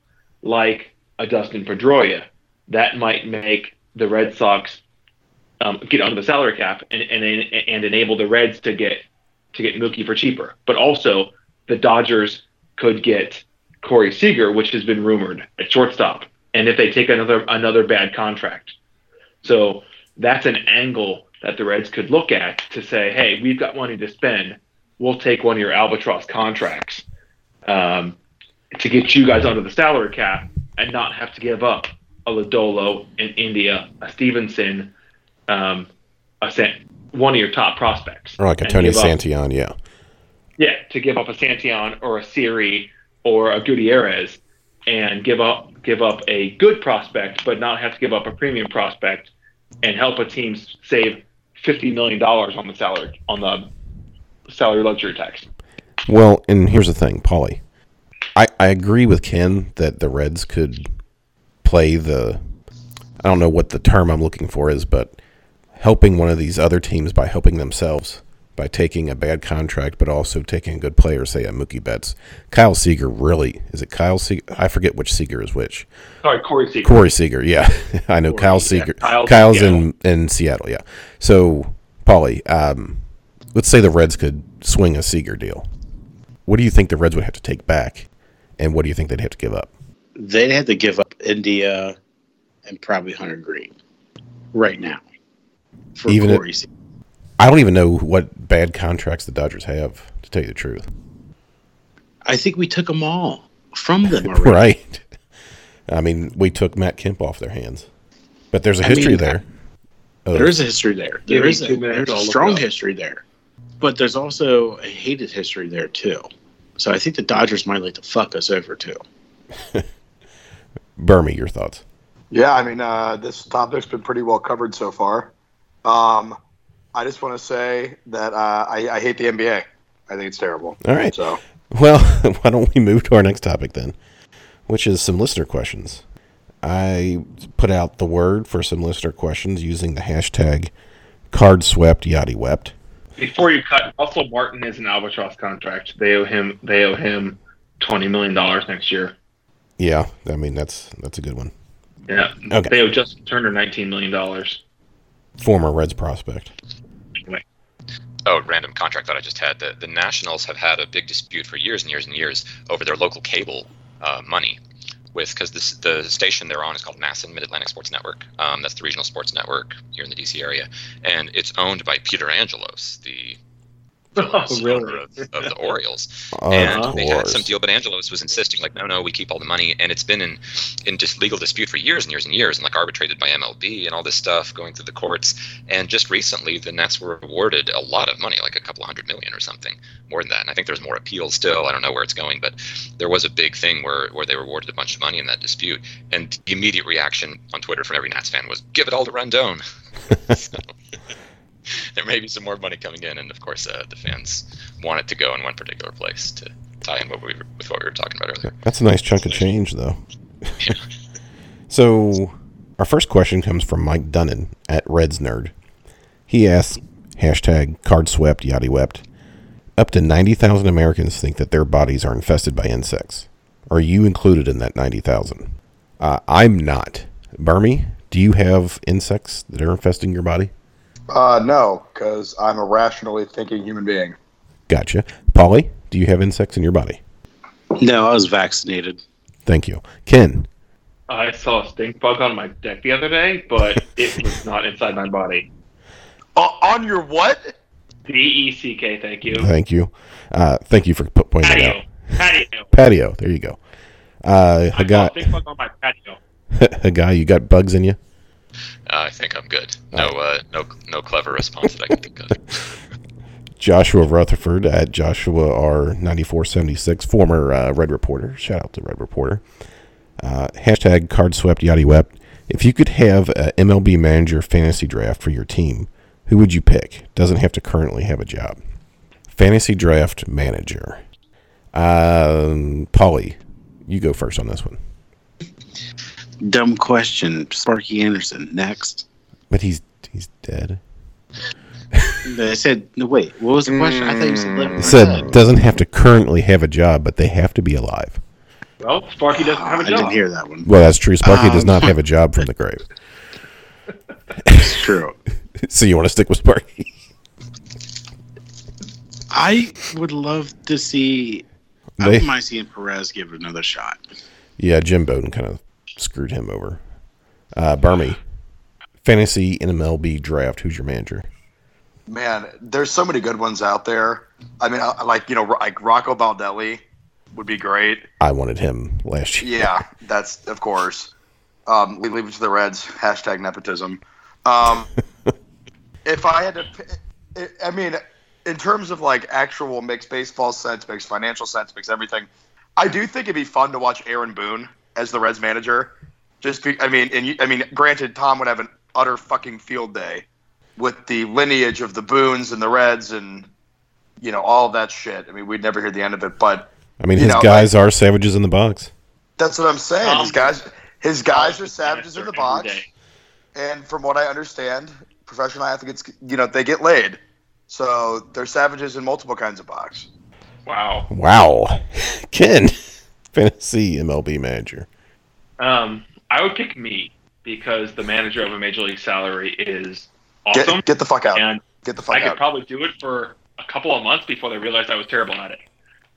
like a Dustin Pedroia, that might make the Red Sox um, get under the salary cap and, and and enable the Reds to get to get Mookie for cheaper. But also, the Dodgers could get Corey Seager, which has been rumored at shortstop, and if they take another another bad contract. So that's an angle that the Reds could look at to say, hey, we've got money to spend. We'll take one of your albatross contracts um, to get you guys under the salary cap and not have to give up a Lodolo, an India, a Stevenson, um, a San- one of your top prospects. Or like a Tony Santion, yeah. Yeah, to give up a Santion or a Siri or a Gutierrez and give up give up a good prospect but not have to give up a premium prospect and help a team save fifty million dollars on the salary on the salary luxury tax. Well, and here's the thing, Paulie. I, I agree with Ken that the Reds could play the – I don't know what the term I'm looking for is, but helping one of these other teams by helping themselves by taking a bad contract but also taking a good player, say a Mookie Betts. Kyle Seager really – is it Kyle Seager? I forget which Seager is which. Sorry, Corey Seager. Corey Seager, yeah. I know Corey, Kyle Seager. Yeah. Kyle Kyle's in, in Seattle, yeah. So, Paulie, um, let's say the Reds could swing a Seager deal. What do you think the Reds would have to take back, and what do you think they'd have to give up? They'd have to give up India and probably Hunter Green right now for even Corey Seager. I don't even know what bad contracts the Dodgers have, to tell you the truth. I think we took them all from them already. Right. I mean, we took Matt Kemp off their hands. But there's a history I mean, there. Of, there is a history there. There yeah, is a, there's a strong history there. But there's also a hated history there, too. So I think the Dodgers might like to fuck us over, too. Burmy, your thoughts? Yeah, I mean, uh, this topic's been pretty well covered so far. Um, I just want to say that uh, I, I hate the N B A. I think it's terrible. All right. So, well, why don't we move to our next topic then, which is some listener questions. I put out the word for some listener questions using the hashtag CardSweptYachtyWept. Before you cut, also Martin is an albatross contract. They owe him. They owe him twenty million dollars next year. Yeah, I mean that's that's a good one. Yeah, okay. They owe Justin Turner nineteen million dollars. Former Reds prospect. Anyway. Oh, random contract that I just had. The the Nationals have had a big dispute for years and years and years over their local cable uh, money, with because the the station they're on is called Masson Mid Atlantic Sports Network. Um, that's the regional sports network here in the D C area, and it's owned by Peter Angelos, the oh, really? of, of the Orioles. Oh, and of they had some deal, but Angelos was insisting, like, no, no, we keep all the money, and it's been in in just legal dispute for years and years and years, and like arbitrated by M L B and all this stuff going through the courts. And just recently, the Nets were awarded a lot of money, like a couple hundred million or something, more than that. And I think there's more appeals still. I don't know where it's going, but there was a big thing where where they were awarded a bunch of money in that dispute. And the immediate reaction on Twitter from every Nats fan was, "Give it all to Rendon." So, there may be some more money coming in, and of course, uh, the fans want it to go in one particular place to tie in what we were, with what we were talking about earlier. That's a nice chunk of change, though. Yeah. So, our first question comes from Mike Dunnan at Reds Nerd. He asks, hashtag CardSwept, Yachty Wept, up to ninety thousand Americans think that their bodies are infested by insects. Are you included in that ninety thousand? Uh, I'm not. Burmy, do you have insects that are infesting your body? Uh, no, because I'm a rationally thinking human being. Gotcha. Paulie, do you have insects in your body? No, I was vaccinated. Thank you. Ken? I saw a stink bug on my deck the other day, but it was not inside my body. Uh, on your what? D E C K, thank you. Thank you. Uh, thank you for p- pointing patio. that out. Patio. Patio, there you go. Uh, I Hagai, saw a stink bug on my patio. Hagai, you got bugs in you? Uh, I think I'm good. No, uh, no, no clever response that I can think of. Joshua Rutherford at Joshua R ninety-four seventy-six, former uh, Red Reporter. Shout out to Red Reporter. Uh, hashtag CardSwept Yachty Wept. If you could have an M L B manager fantasy draft for your team, who would you pick? Doesn't have to currently have a job. Fantasy draft manager. Um, Paulie, you go first on this one. Dumb question. Sparky Anderson next. But he's he's dead. I said no. Wait, what was the question? I thought you said. It said doesn't have to currently have a job, but they have to be alive. Well, Sparky doesn't have a uh, job. I didn't hear that one. Well, that's true. Sparky um, does not have a job from the grave. It's true. So you want to stick with Sparky? I would love to see. They, I wouldn't mind seeing Perez give it another shot. Yeah, Jim Bowden kind of screwed him over. Uh, Barmy, fantasy M L B draft. Who's your manager? Man, there's so many good ones out there. I mean, like you know, like Rocco Baldelli would be great. I wanted him last year. Yeah, that's of course. Um, we leave it to the Reds. Hashtag nepotism. Um, if I had to, I mean, in terms of like actual makes baseball sense, makes financial sense, makes everything. I do think it'd be fun to watch Aaron Boone as the Reds manager. Just, be, I mean, and you, I mean, granted, Tom would have an utter fucking field day with the lineage of the Boones and the Reds and, you know, all that shit. I mean, we'd never hear the end of it, but I mean, his know, guys like, are savages in the box. That's what I'm saying. Um, his guys, his guys are savages in the box. And from what I understand, professional athletes, you know, they get laid. So they're savages in multiple kinds of box. Wow. Wow. Ken, fantasy M L B manager. Um, I would pick me because the manager of a major league salary is awesome. Get, get the fuck out. And get the fuck I out. I could probably do it for a couple of months before they realized I was terrible at it.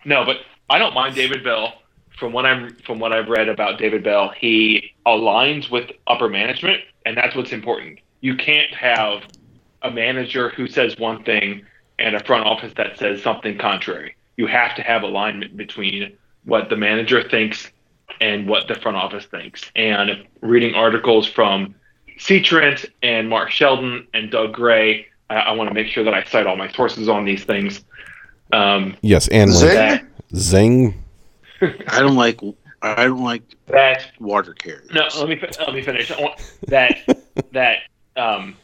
No, but I don't mind David Bell. From what I'm, from what I've read about David Bell, he aligns with upper management, and that's what's important. You can't have a manager who says one thing and a front office that says something contrary. You have to have alignment between what the manager thinks and what the front office thinks. And reading articles from C. Trent and Mark Sheldon and Doug Gray, I, I want to make sure that I cite all my sources on these things. Um, yes, and Zing. That, Zing. I don't like. I don't like that water carriers. No, let me let me finish. I want, that that um,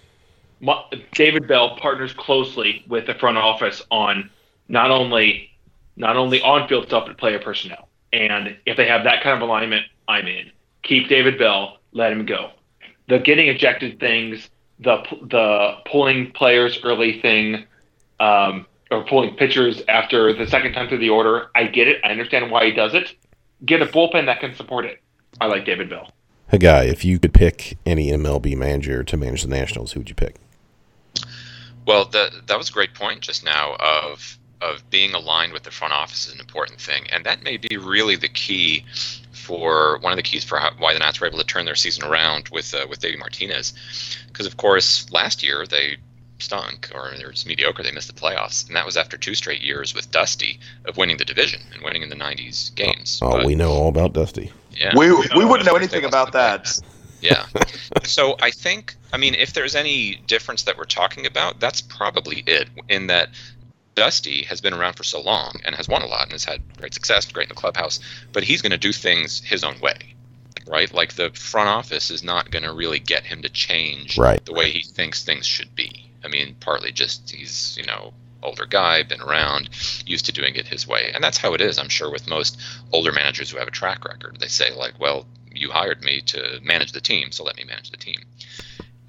David Bell partners closely with the front office on not only not only on field stuff but player personnel. And if they have that kind of alignment, I'm in. Keep David Bell. Let him go. The getting ejected things, the the pulling players early thing, um, or pulling pitchers after the second time through the order. I get it. I understand why he does it. Get a bullpen that can support it. I like David Bell. Hagai, if you could pick any M L B manager to manage the Nationals, who would you pick? Well, that that was a great point just now of. of being aligned with the front office is an important thing. And that may be really the key for one of the keys for how, why the Nats were able to turn their season around with uh, with Davey Martinez. Because, of course, last year they stunk or they were just mediocre. They missed the playoffs. And that was after two straight years with Dusty of winning the division and winning in the nineties games. Oh, but, we know all about Dusty. Yeah, we we, we wouldn't know anything about that. Yeah. So I think, I mean, if there's any difference that we're talking about, that's probably it in that Dusty has been around for so long and has won a lot and has had great success, great in the clubhouse, but he's going to do things his own way, right? Like the front office is not going to really get him to change right. the way he thinks things should be. I mean, partly just he's, you know, older guy, been around, used to doing it his way. And that's how it is, I'm sure, with most older managers who have a track record. They say, like, well, you hired me to manage the team, so let me manage the team.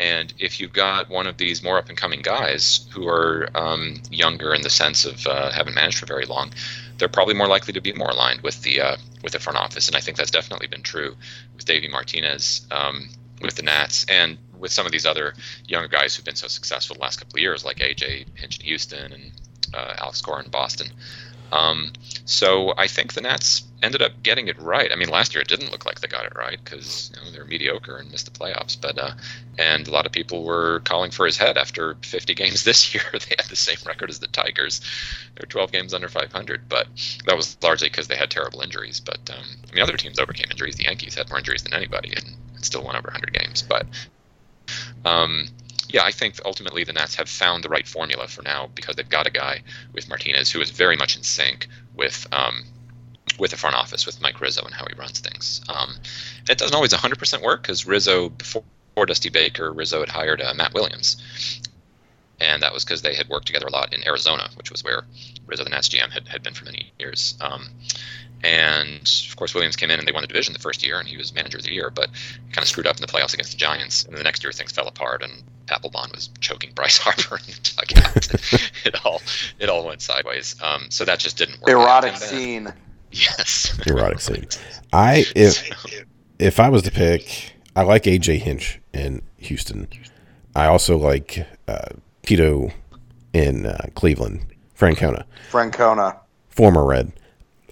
And if you've got one of these more up-and-coming guys who are um, younger in the sense of uh, haven't managed for very long, they're probably more likely to be more aligned with the uh, with the front office. And I think that's definitely been true with Davey Martinez, um, with the Nats, and with some of these other younger guys who've been so successful the last couple of years, like A J Hinch in Houston and uh, Alex Cora in Boston. Um, so I think the Nats ended up getting it right. I mean, last year it didn't look like they got it right because you know, they were mediocre and missed the playoffs. But uh, and a lot of people were calling for his head after fifty games this year. They had the same record as the Tigers. They were twelve games under five hundred, but that was largely because they had terrible injuries. But um, I mean, other teams overcame injuries. The Yankees had more injuries than anybody and still won over one hundred games. But um, yeah, I think ultimately the Nats have found the right formula for now because they've got a guy with Martinez who is very much in sync with um, with the front office, with Mike Rizzo and how he runs things. Um, it doesn't always one hundred percent work because Rizzo, before Dusty Baker, Rizzo had hired uh, Matt Williams. And that was because they had worked together a lot in Arizona, which was where Rizzo, the Nats G M, had, had been for many years. Um, and, of course, Williams came in and they won the division the first year and he was manager of the year, but kind of screwed up in the playoffs against the Giants. And the next year things fell apart and Papelbon was choking Bryce Harper in the dugout. it, all, it all went sideways. Um, so that just didn't work. Erotic scene. Yes. Erotic scene. I, if, if I was to pick, I like A J Hinch in Houston. I also like uh, Tito in uh, Cleveland. Francona. Francona. Former Red.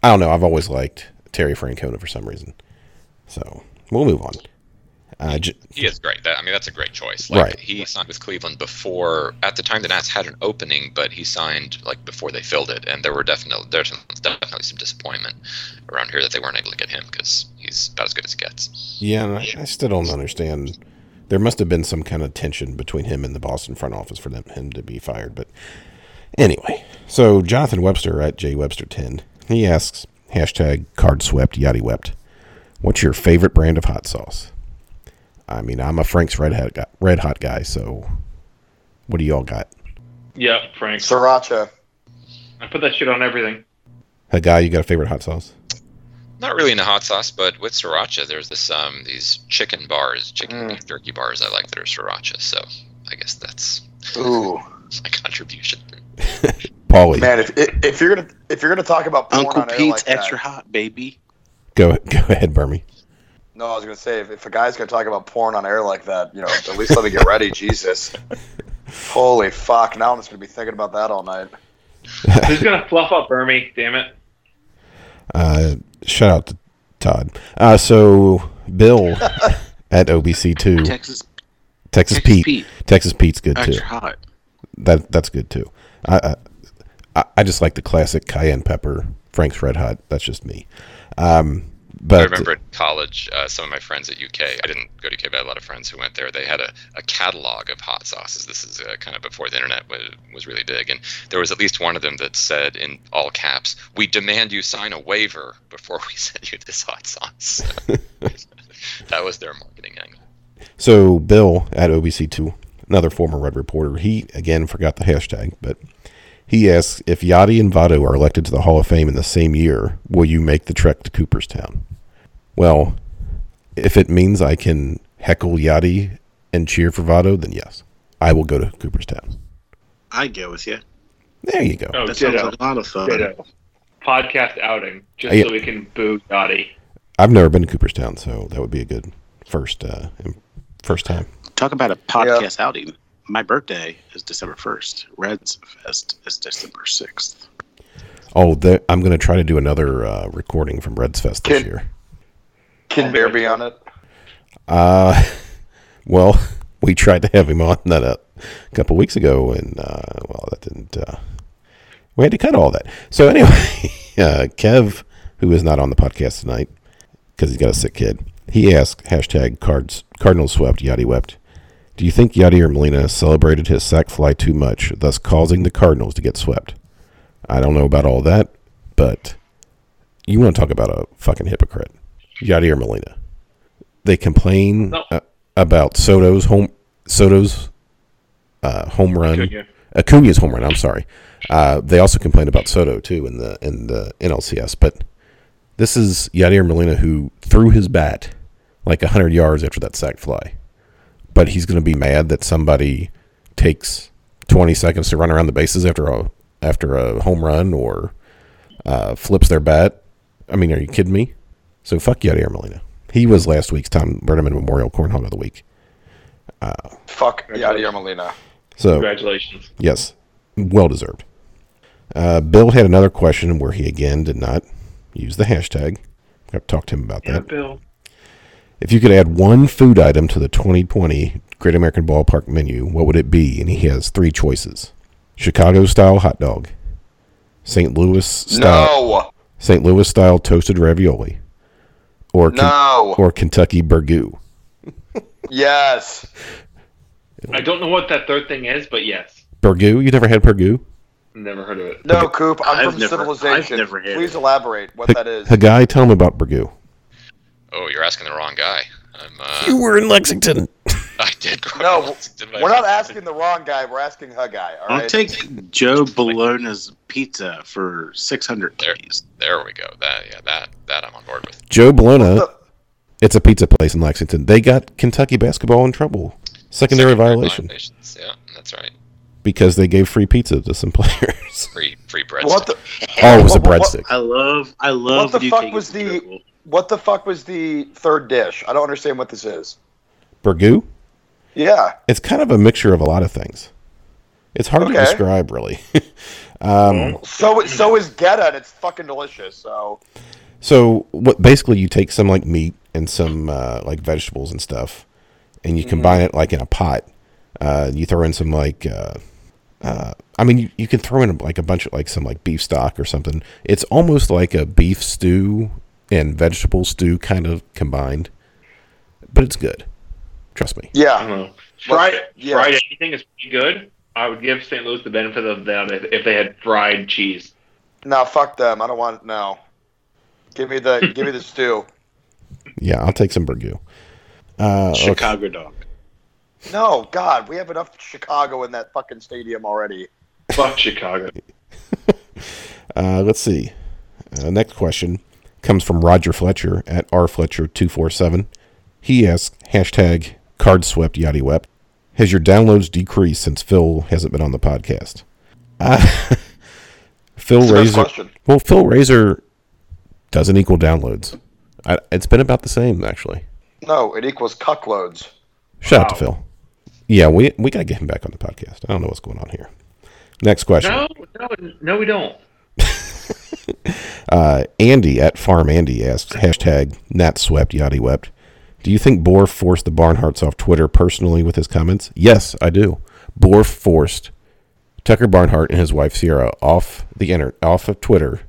I don't know. I've always liked Terry Francona for some reason. So we'll move on. Uh, j- he is great. That, I mean, that's a great choice. Like, right. He signed with Cleveland before, at the time the Nats had an opening, but he signed like before they filled it, and there were definitely there's definitely some disappointment around here that they weren't able to get him because he's about as good as it gets. Yeah, and I, I still don't understand. There must have been some kind of tension between him and the Boston front office for them, him to be fired. But anyway, so Jonathan Webster at J Webster ten, he asks, hashtag card swept, yaddy wept, what's your favorite brand of hot sauce? I mean, I'm a Frank's Red Hot guy, Red Hot guy, so what do y'all got? Yeah, Frank's. Sriracha. I put that shit on everything. Hagai, you got a favorite hot sauce? Not really into hot sauce, but with sriracha, there's this um these chicken bars, chicken mm. beef jerky bars I like that are sriracha, so I guess that's Ooh. my contribution. Paulie. Man, if, if you're gonna if you're gonna talk about porn Uncle on Pete's air like extra that, hot, baby. Go go ahead, Burmy. No, I was going to say, if, if a guy's going to talk about porn on air like that, you know, at least let me get ready, Jesus. Holy fuck, now I'm just going to be thinking about that all night. Who's going to fluff up Burmy, damn it? Uh, shout out to Todd. Uh, so, Bill at O B C two. Texas, Texas, Texas Pete. Pete. Texas Pete's good, Extra too. Hot. That That's good, too. I, I I just like the classic cayenne pepper, Frank's Red Hot. That's just me. Um But I remember at college, uh, some of my friends at U K, I didn't go to U K, but I had a lot of friends who went there. They had a, a catalog of hot sauces. This is uh, kind of before the internet was, was really big. And there was at least one of them that said in all caps, we demand you sign a waiver before we send you this hot sauce. That was their marketing angle. So Bill at O B C two, another former Red reporter, he, again, forgot the hashtag, but he asks, if Yachty and Votto are elected to the Hall of Fame in the same year, will you make the trek to Cooperstown? Well, if it means I can heckle Yachty and cheer for Votto, then yes, I will go to Cooperstown. I go with you. There you go. Oh, that sounds like a lot of fun. Ditto. Podcast outing, just I, so we can boo Yachty. I've never been to Cooperstown, so that would be a good first uh, first time. Talk about a podcast yeah. outing. My birthday is December first. Reds Fest is December sixth. Oh, the, I'm going to try to do another uh, recording from Reds Fest this can, year. Can Bear be on it? Uh, well, we tried to have him on that a couple weeks ago, and, uh, well, that didn't... Uh, we had to cut all that. So anyway, uh, Kev, who is not on the podcast tonight, because he's got a sick kid, he asked, hashtag cards, Cardinals swept, yaddy wept, do you think Yadier Molina celebrated his sac fly too much, thus causing the Cardinals to get swept? I don't know about all that, but you want to talk about a fucking hypocrite. Yadier Molina. They complain no. uh, about Soto's home Soto's uh, home run. Acuna. Acuna's home run, I'm sorry. Uh, they also complain about Soto, too, in the, in the N L C S. But this is Yadier Molina who threw his bat like one hundred yards after that sac fly. But he's going to be mad that somebody takes twenty seconds to run around the bases after a after a home run or uh, flips their bat. I mean, are you kidding me? So fuck Yadier Molina. He was last week's Tom Brenneman Memorial Cornhog of the Week. Uh, fuck Yadier Molina. So congratulations. Yes, well deserved. Uh, Bill had another question where he again did not use the hashtag. I've talked to him about yeah, that. Bill. If you could add one food item to the twenty twenty Great American Ballpark menu, what would it be? And he has three choices. Chicago-style hot dog. Saint Louis-style no. Saint Louis-style toasted ravioli. Or no. K- or Kentucky burgoo. Yes. I don't know what that third thing is, but yes. Burgoo? You never had burgoo? Never heard of it. No, H- Coop. I'm I've from never, Civilization. I've never had Please it. elaborate what H- that is. Hagai, tell him about burgoo. Oh, you're asking the wrong guy. I'm, uh, you were in Lexington. I did. No, Lexington, we're not asking the wrong guy. We're asking Huggy. All I'll right? take Joe Bologna's pizza for six hundred there, please. There we go. That yeah, that that I'm on board with. Joe Bologna. The... It's a pizza place in Lexington. They got Kentucky basketball in trouble. Secondary, Secondary violation. Violations. Yeah, that's right. Because they gave free pizza to some players. Free free breadstick. What the... Oh, it was what, a breadstick. I love I love. What the fuck was the trouble. What the fuck was the third dish? I don't understand what this is. Burgoo? Yeah. It's kind of a mixture of a lot of things. It's hard okay. to describe, really. Um, so so is Geta, and it's fucking delicious. So so what? Basically, you take some like meat and some uh, like vegetables and stuff, and you combine mm-hmm. it like in a pot. Uh, you throw in some like uh, uh, I mean, you, you can throw in like a bunch of like some like beef stock or something. It's almost like a beef stew and vegetable stew kind of combined, but it's good. Trust me. Yeah, I don't know. fried yeah. fried anything is pretty good. I would give Saint Louis the benefit of them if they had fried cheese. No, fuck them. I don't want it. No, give me the give me the stew. Yeah, I'll take some burgoo. Uh, Chicago okay. dog. No, God, we have enough Chicago in that fucking stadium already. Fuck Chicago. uh, let's see. Uh, next question comes from Roger Fletcher at r fletcher two four seven. He asks, hashtag card swept yaddy wept. Has your downloads decreased since Phil hasn't been on the podcast? Uh, Phil Razor. Well, Phil Razor doesn't equal downloads. I, it's been about the same, actually. No, it equals cuckloads. Shout wow. out to Phil. Yeah, we we got to get him back on the podcast. I don't know what's going on here. Next question. No, no, no we don't. uh, Andy at Farm Andy asks, hashtag Nat swept yaddy wept. Do you think Bohr forced the Barnharts off Twitter personally with his comments? Yes, I do. Bohr forced Tucker Barnhart and his wife Sierra off the inter- off of Twitter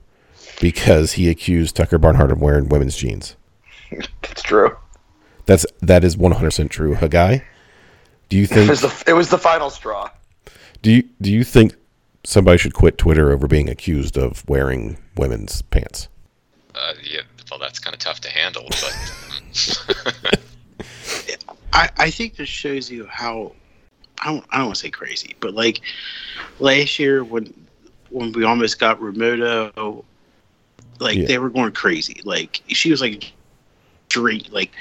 because he accused Tucker Barnhart of wearing women's jeans. That's true. That's that is one hundred percent true. Hagai, do you think it was, the, it was the final straw? Do you do you think somebody should quit Twitter over being accused of wearing women's pants? Uh, yeah. Well, that's kind of tough to handle, but I, I think this shows you how I don't, I don't want to say crazy, but like last year when when we almost got Ramona, like yeah. they were going crazy. Like she was like drink, like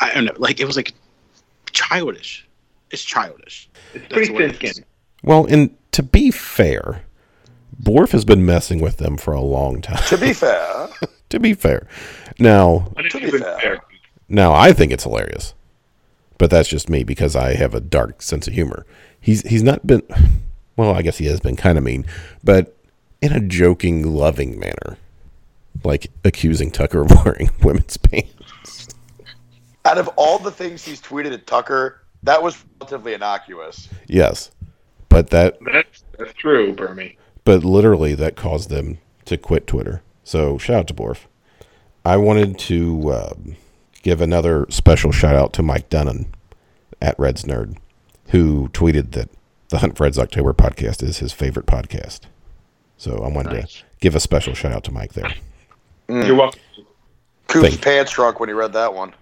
I don't know, like it was like childish. It's childish. It's pretty thin-skinned. Well, and to be fair, Borf has been messing with them for a long time. To be fair. To be fair. Now, to be fair. Now, I think it's hilarious. But that's just me because I have a dark sense of humor. He's he's not been... Well, I guess he has been kind of mean. But in a joking, loving manner. Like accusing Tucker of wearing women's pants. Out of all the things he's tweeted at Tucker, that was relatively innocuous. Yes. But that... That's, that's true, Bermie. But literally, that caused them to quit Twitter. So, shout out to Borf. I wanted to uh, give another special shout out to Mike Dunnan at Reds Nerd, who tweeted that the Hunt for Reds October podcast is his favorite podcast. So, I wanted nice. to give a special shout out to Mike there. Mm. You're welcome. Coop's pants shrunk when he read that one.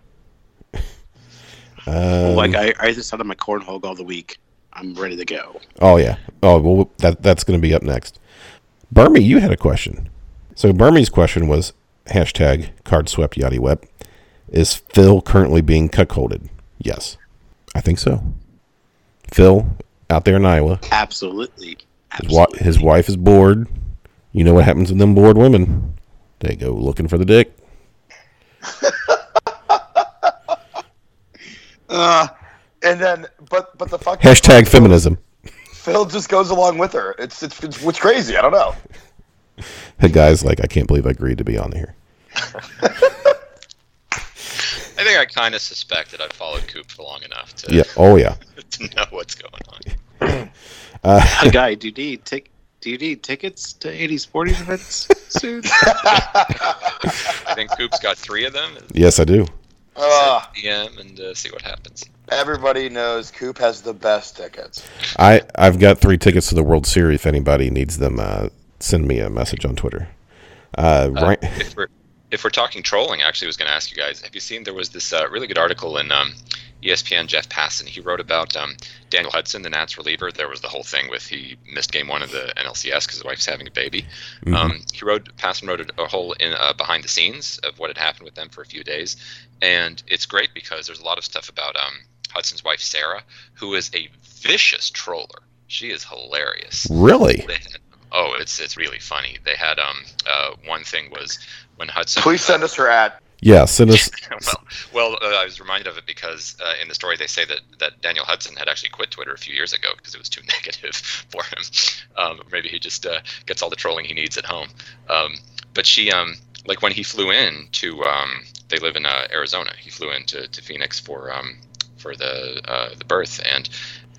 um, well, like, I, I just had my cornhole all the week. I'm ready to go. Oh, yeah. Oh, well, that that's going to be up next. Burmy, you had a question. So Burmy's question was, hashtag card swept yaddy web. Is Phil currently being cuckolded? Yes. I think so. Phil, out there in Iowa. Absolutely. Absolutely. His, his wife is bored. You know what happens with them bored women. They go looking for the dick. uh And then, but but the fuck. Hashtag Phil, feminism. Phil just goes along with her. It's it's it's, it's crazy. I don't know. The guy's like, I can't believe I agreed to be on here. I think I kind of suspect that I've followed Coop for long enough to yeah. Oh yeah. to know what's going on. uh, the guy, do you need tic- do you need tickets to eighty sporting events soon? I think Coop's got three of them. Yes, I do. Uh, D M and uh, see what happens. Everybody knows Coop has the best tickets. I, I've got three tickets to the World Series. If anybody needs them, uh, send me a message on Twitter. Uh, uh, right. If we're, if we're talking trolling, actually, I was going to ask you guys, have you seen there was this uh, really good article in um, E S P N, Jeff Passan. He wrote about um, Daniel Hudson, the Nats reliever. There was the whole thing with he missed game one of the N L C S because his wife's having a baby. Mm-hmm. Um, he wrote, Passan wrote a whole in, uh, behind the scenes of what had happened with them for a few days. And it's great because there's a lot of stuff about um, Hudson's wife, Sarah, who is a vicious troller. She is hilarious. Really? Had, oh, it's it's really funny. They had um uh, one thing was when Hudson... Please send uh, us her ad. Yes, and it's well. well uh, I was reminded of it because uh, in the story they say that, that Daniel Hudson had actually quit Twitter a few years ago because it was too negative for him. Um, maybe he just uh, gets all the trolling he needs at home. Um, but she, um, like when he flew in to, um, they live in uh, Arizona. He flew in to, to Phoenix for um, for the uh, the birth, and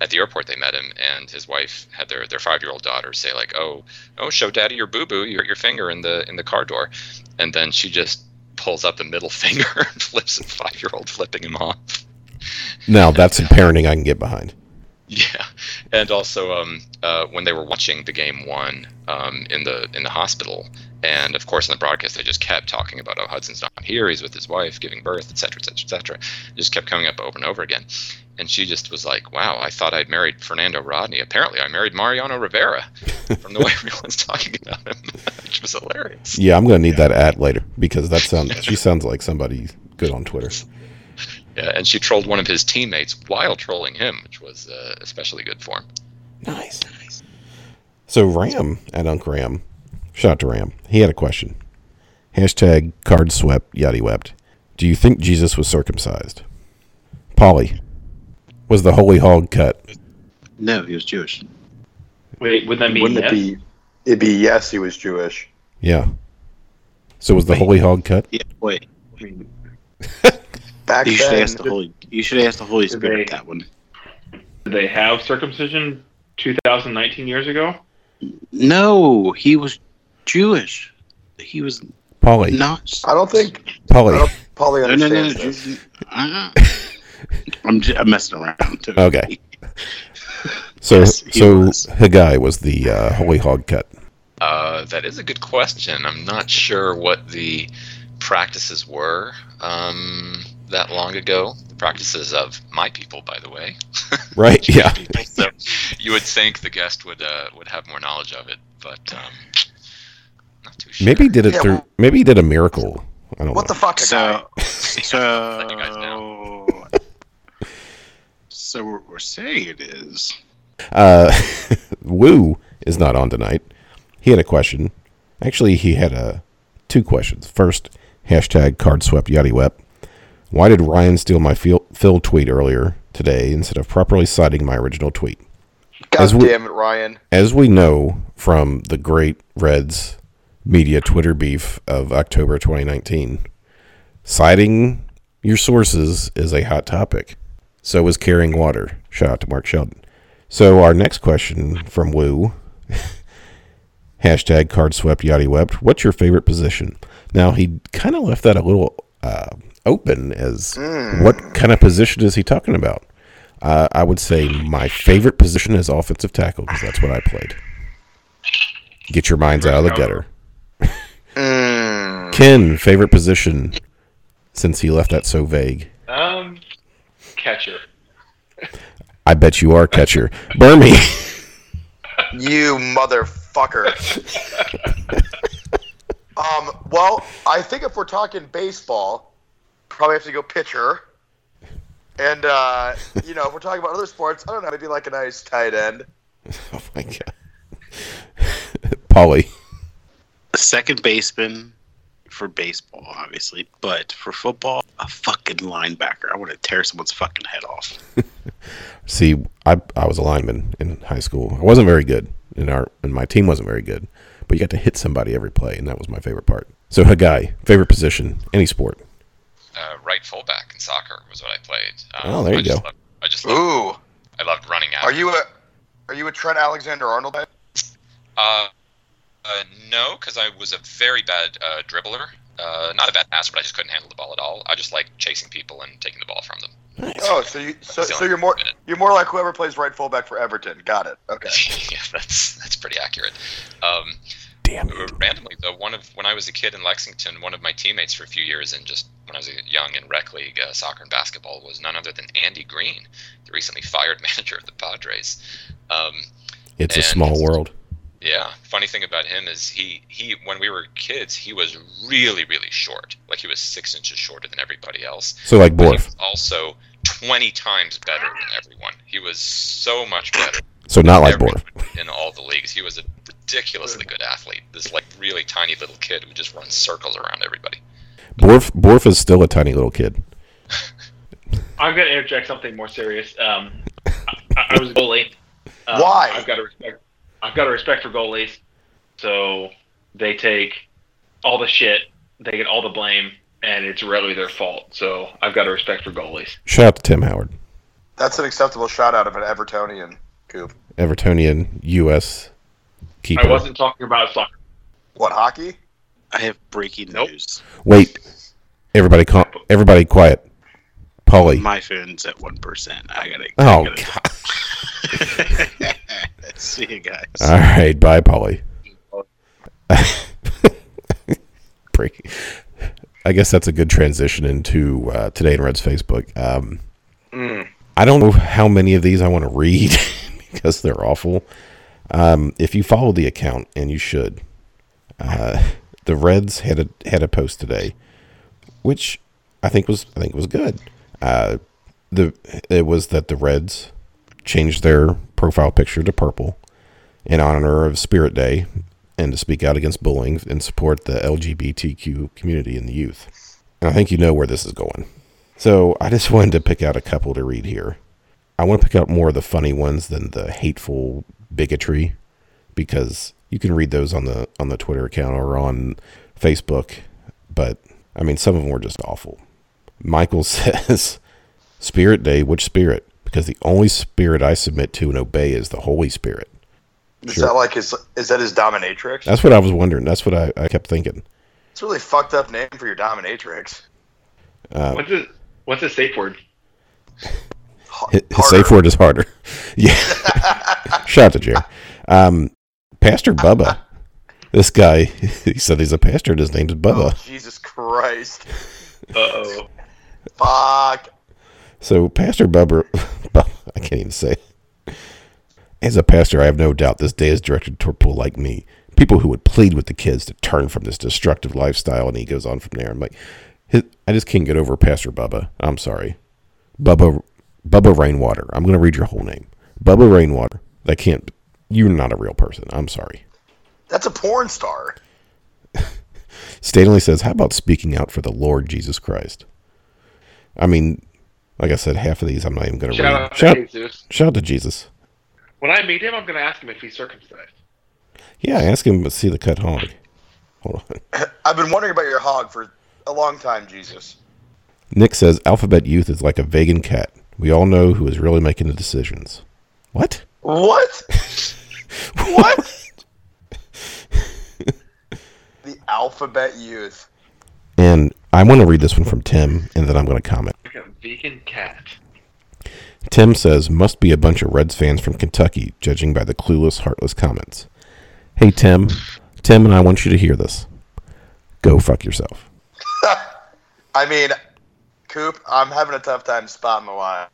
at the airport they met him, and his wife had their, their five year old daughter say like, "Oh, oh, show Daddy your boo boo, your your finger in the in the car door," and then she just pulls up the middle finger and flips a five-year-old flipping him off. Now that's some parenting I can get behind. Yeah, and also um, uh, when they were watching the game one um, in the in the hospital, and of course in the broadcast they just kept talking about, oh, Hudson's not here, he's with his wife, giving birth, et cetera, et cetera, et cetera. It just kept coming up over and over again. And she just was like, wow, I thought I'd married Fernando Rodney. Apparently I married Mariano Rivera from the way everyone's talking about him, which was hilarious. Yeah, I'm going to need yeah. that ad later because that sounds, she sounds like somebody good on Twitter. Yeah, and she trolled one of his teammates while trolling him, which was uh, especially good for him. Nice, nice. So Ram at Unc Ram, shout out to Ram. He had a question. Hashtag card swept, yaddy wept. Do you think Jesus was circumcised? Polly. Was the holy hog cut? No, he was Jewish. Wait, wouldn't that be wouldn't yes? It be, it'd be yes, he was Jewish. Yeah. So was the wait, holy hog cut? Yeah, wait. wait. Back you, should then, ask the holy, you should ask the Holy Spirit they, that one. Did they have circumcision two thousand nineteen years ago? No, he was Jewish. He was Polly. Not. I don't think. Polly. I don't, Polly understands no, no, no, this. I don't. I'm, just, I'm messing around. Too. Okay. So yes, so was. Hagai was the uh, holy hog cut. Uh, that is a good question. I'm not sure what the practices were um, that long ago. The practices of my people, by the way. Right. Yeah. So you would think the guest would uh, would have more knowledge of it, but um, not too sure. Maybe he did it yeah, through. Well, maybe he did a miracle. I don't what know. the fuck, Hagai? So. so... So what we're saying it is. Uh, Woo is not on tonight. He had a question. Actually, he had a, two questions. First, hashtag card swept yaddy wep. Why did Ryan steal my Phil, Phil tweet earlier today instead of properly citing my original tweet? God as we, damn it, Ryan. As we know from the great Reds media Twitter beef of October twenty nineteen, citing your sources is a hot topic. So was carrying water. Shout out to Mark Sheldon. So our next question from Woo. Hashtag card swept yaddy wept. What's your favorite position? Now, he kind of left that a little uh, open as mm. what kind of position is he talking about? Uh, I would say my favorite position is offensive tackle because that's what I played. Get your minds out of the gutter. mm. Ken, favorite position since he left that so vague? Um... Catcher. I bet you are catcher. Burmy. You motherfucker. um. Well, I think if we're talking baseball, probably have to go pitcher. And, uh, you know, if we're talking about other sports, I don't know, maybe like a nice tight end. Oh, my God. Polly. Second baseman. For baseball, obviously, but for football, a fucking linebacker. I want to tear someone's fucking head off. See, I I was a lineman in high school. I wasn't very good, and our and my team wasn't very good. But you got to hit somebody every play, and that was my favorite part. So, Hagai, favorite position, any sport? Uh, right fullback in soccer was what I played. Um, oh, there you I go. Just loved, I just loved, ooh, I loved running out. Are you a Are you a Trent Alexander-Arnold? Uh. Uh, no, because I was a very bad uh, dribbler. Uh, not a bad passer, but I just couldn't handle the ball at all. I just like chasing people and taking the ball from them. Nice. Oh, so you so, so you're more you're more like whoever plays right fullback for Everton. Got it. Okay. Yeah, that's that's pretty accurate. Um, Damn. It. Randomly though, one of when I was a kid in Lexington, one of my teammates for a few years, and just when I was young in rec league uh, soccer and basketball, was none other than Andy Green, the recently fired manager of the Padres. Um, it's a small world. Yeah. Funny thing about him is he, he when we were kids, he was really, really short. Like he was six inches shorter than everybody else. So like Borf. Also twenty times better than everyone. He was so much better. So not like Borf. In all the leagues. He was a ridiculously good athlete. This like really tiny little kid who just runs circles around everybody. Borf Borf is still a tiny little kid. I'm going to interject something more serious. Um, I, I was a goalie. Um, Why? I've got a respect. I've got a respect for goalies. So they take all the shit, they get all the blame, and it's really their fault. So I've got a respect for goalies. Shout out to Tim Howard. That's an acceptable shout out of an Evertonian, Coop. Evertonian U S keeper. I wasn't talking about soccer. What, hockey? I have breaking nope. news. Wait, everybody, cal- everybody, quiet. Paulie, my phone's at one percent. I gotta. Oh I gotta God. See you guys. All right, bye, Paulie. Breaking. I guess that's a good transition into uh, Today in Red's Facebook. Um, mm. I don't know how many of these I want to read because they're awful. Um, if you follow the account, and you should. Uh, the Reds had a had a post today, which I think was I think was good. Uh, the it was that the Reds changed their profile picture to purple in honor of Spirit Day and to speak out against bullying and support the L G B T Q community and the youth. And I think you know where this is going. So I just wanted to pick out a couple to read here. I want to pick out more of the funny ones than the hateful bigotry because you can read those on the on the Twitter account or on Facebook, but I mean some of them were just awful. Michael says, "Spirit Day, which spirit? Because the only spirit I submit to and obey is the Holy Spirit." Is sure. that like his? Is that his dominatrix? That's what I was wondering. That's what I, I kept thinking. It's a really fucked up name for your dominatrix. Um, what's his What's his safe word? His, his safe word is harder. Yeah. Shout out to Jerry. Um, Pastor Bubba. This guy, he said he's a pastor and his name's Bubba. Oh, Jesus Christ. Uh-oh. Fuck. So Pastor Bubba, I can't even say it. As a pastor, I have no doubt this day is directed toward people like me, people who would plead with the kids to turn from this destructive lifestyle, and he goes on from there. I'm like, his, I just can't get over Pastor Bubba. I'm sorry. Bubba, Bubba Rainwater. I'm going to read your whole name. Bubba Rainwater. That can't, you're not a real person. I'm sorry. That's a porn star. Stanley says, how about speaking out for the Lord Jesus Christ? I mean, like I said, half of these I'm not even going to read. Out shout, to Jesus. shout out to Jesus. When I meet him, I'm going to ask him if he's circumcised. Yeah, ask him to see the cut hog. Hold on. I've been wondering about your hog for a long time, Jesus. Nick says, Alphabet Youth is like a vegan cat. We all know who is really making the decisions. What? What? What? The Alphabet Youth. And I want to read this one from Tim, and then I'm going to comment. Like a vegan cat. Tim says, must be a bunch of Reds fans from Kentucky, judging by the clueless, heartless comments. Hey, Tim. Tim, and I want you to hear this. Go fuck yourself. I mean, Coop, I'm having a tough time spotting the lie.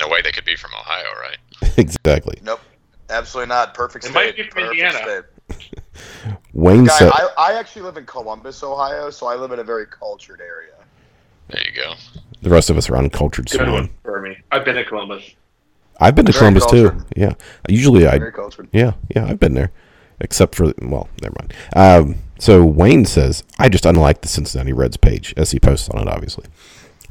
No way they could be from Ohio, right? Exactly. Nope. Absolutely not. Perfect state. It might be from Indiana. Wayne Guy, said, I, I actually live in Columbus, Ohio, so I live in a very cultured area. There you go. The rest of us are uncultured. Good one for me. I've been to Columbus. I've been to very Columbus cultured. too. Yeah. Usually I. Very cultured. Yeah, yeah, I've been there. Except for, well, never mind. Um, so Wayne says, I just unlike the Cincinnati Reds page, as he posts on it, obviously.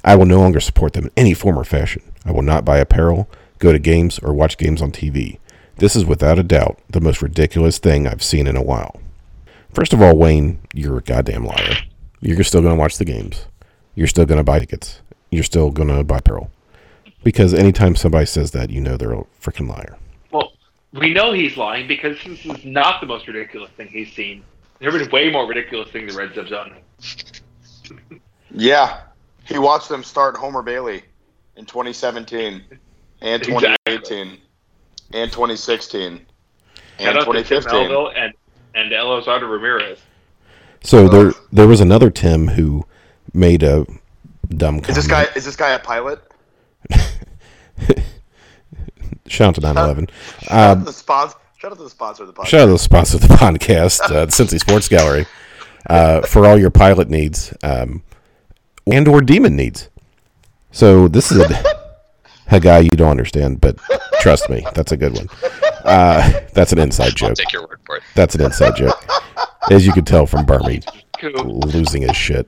I will no longer support them in any form or fashion. I will not buy apparel, go to games, or watch games on T V. This is without a doubt the most ridiculous thing I've seen in a while. First of all, Wayne, you're a goddamn liar. You're still going to watch the games. You're still going to buy tickets. You're still going to buy apparel. Because anytime somebody says that, you know they're a freaking liar. Well, we know he's lying because this is not the most ridiculous thing he's seen. There have been way more ridiculous things the Reds have done. Yeah. He watched them start Homer Bailey in twenty seventeen and twenty eighteen. Exactly. And twenty sixteen. And twenty fifteen. And, and Elozardo Ramirez. So there there was another Tim who made a dumb comment. Is this guy, is this guy a pilot? Shout out to nine eleven. Shout, um, out to the sponsor, shout out to the sponsor of the podcast. Shout out to the sponsor of the podcast, uh, the Cincy Sports Gallery, uh, for all your pilot needs um, and or demon needs. So this is a... Hagai, you don't understand, but trust me, that's a good one. Uh, that's an inside joke. I'll take your word for it. That's an inside joke, as you can tell from Burmese. losing his shit.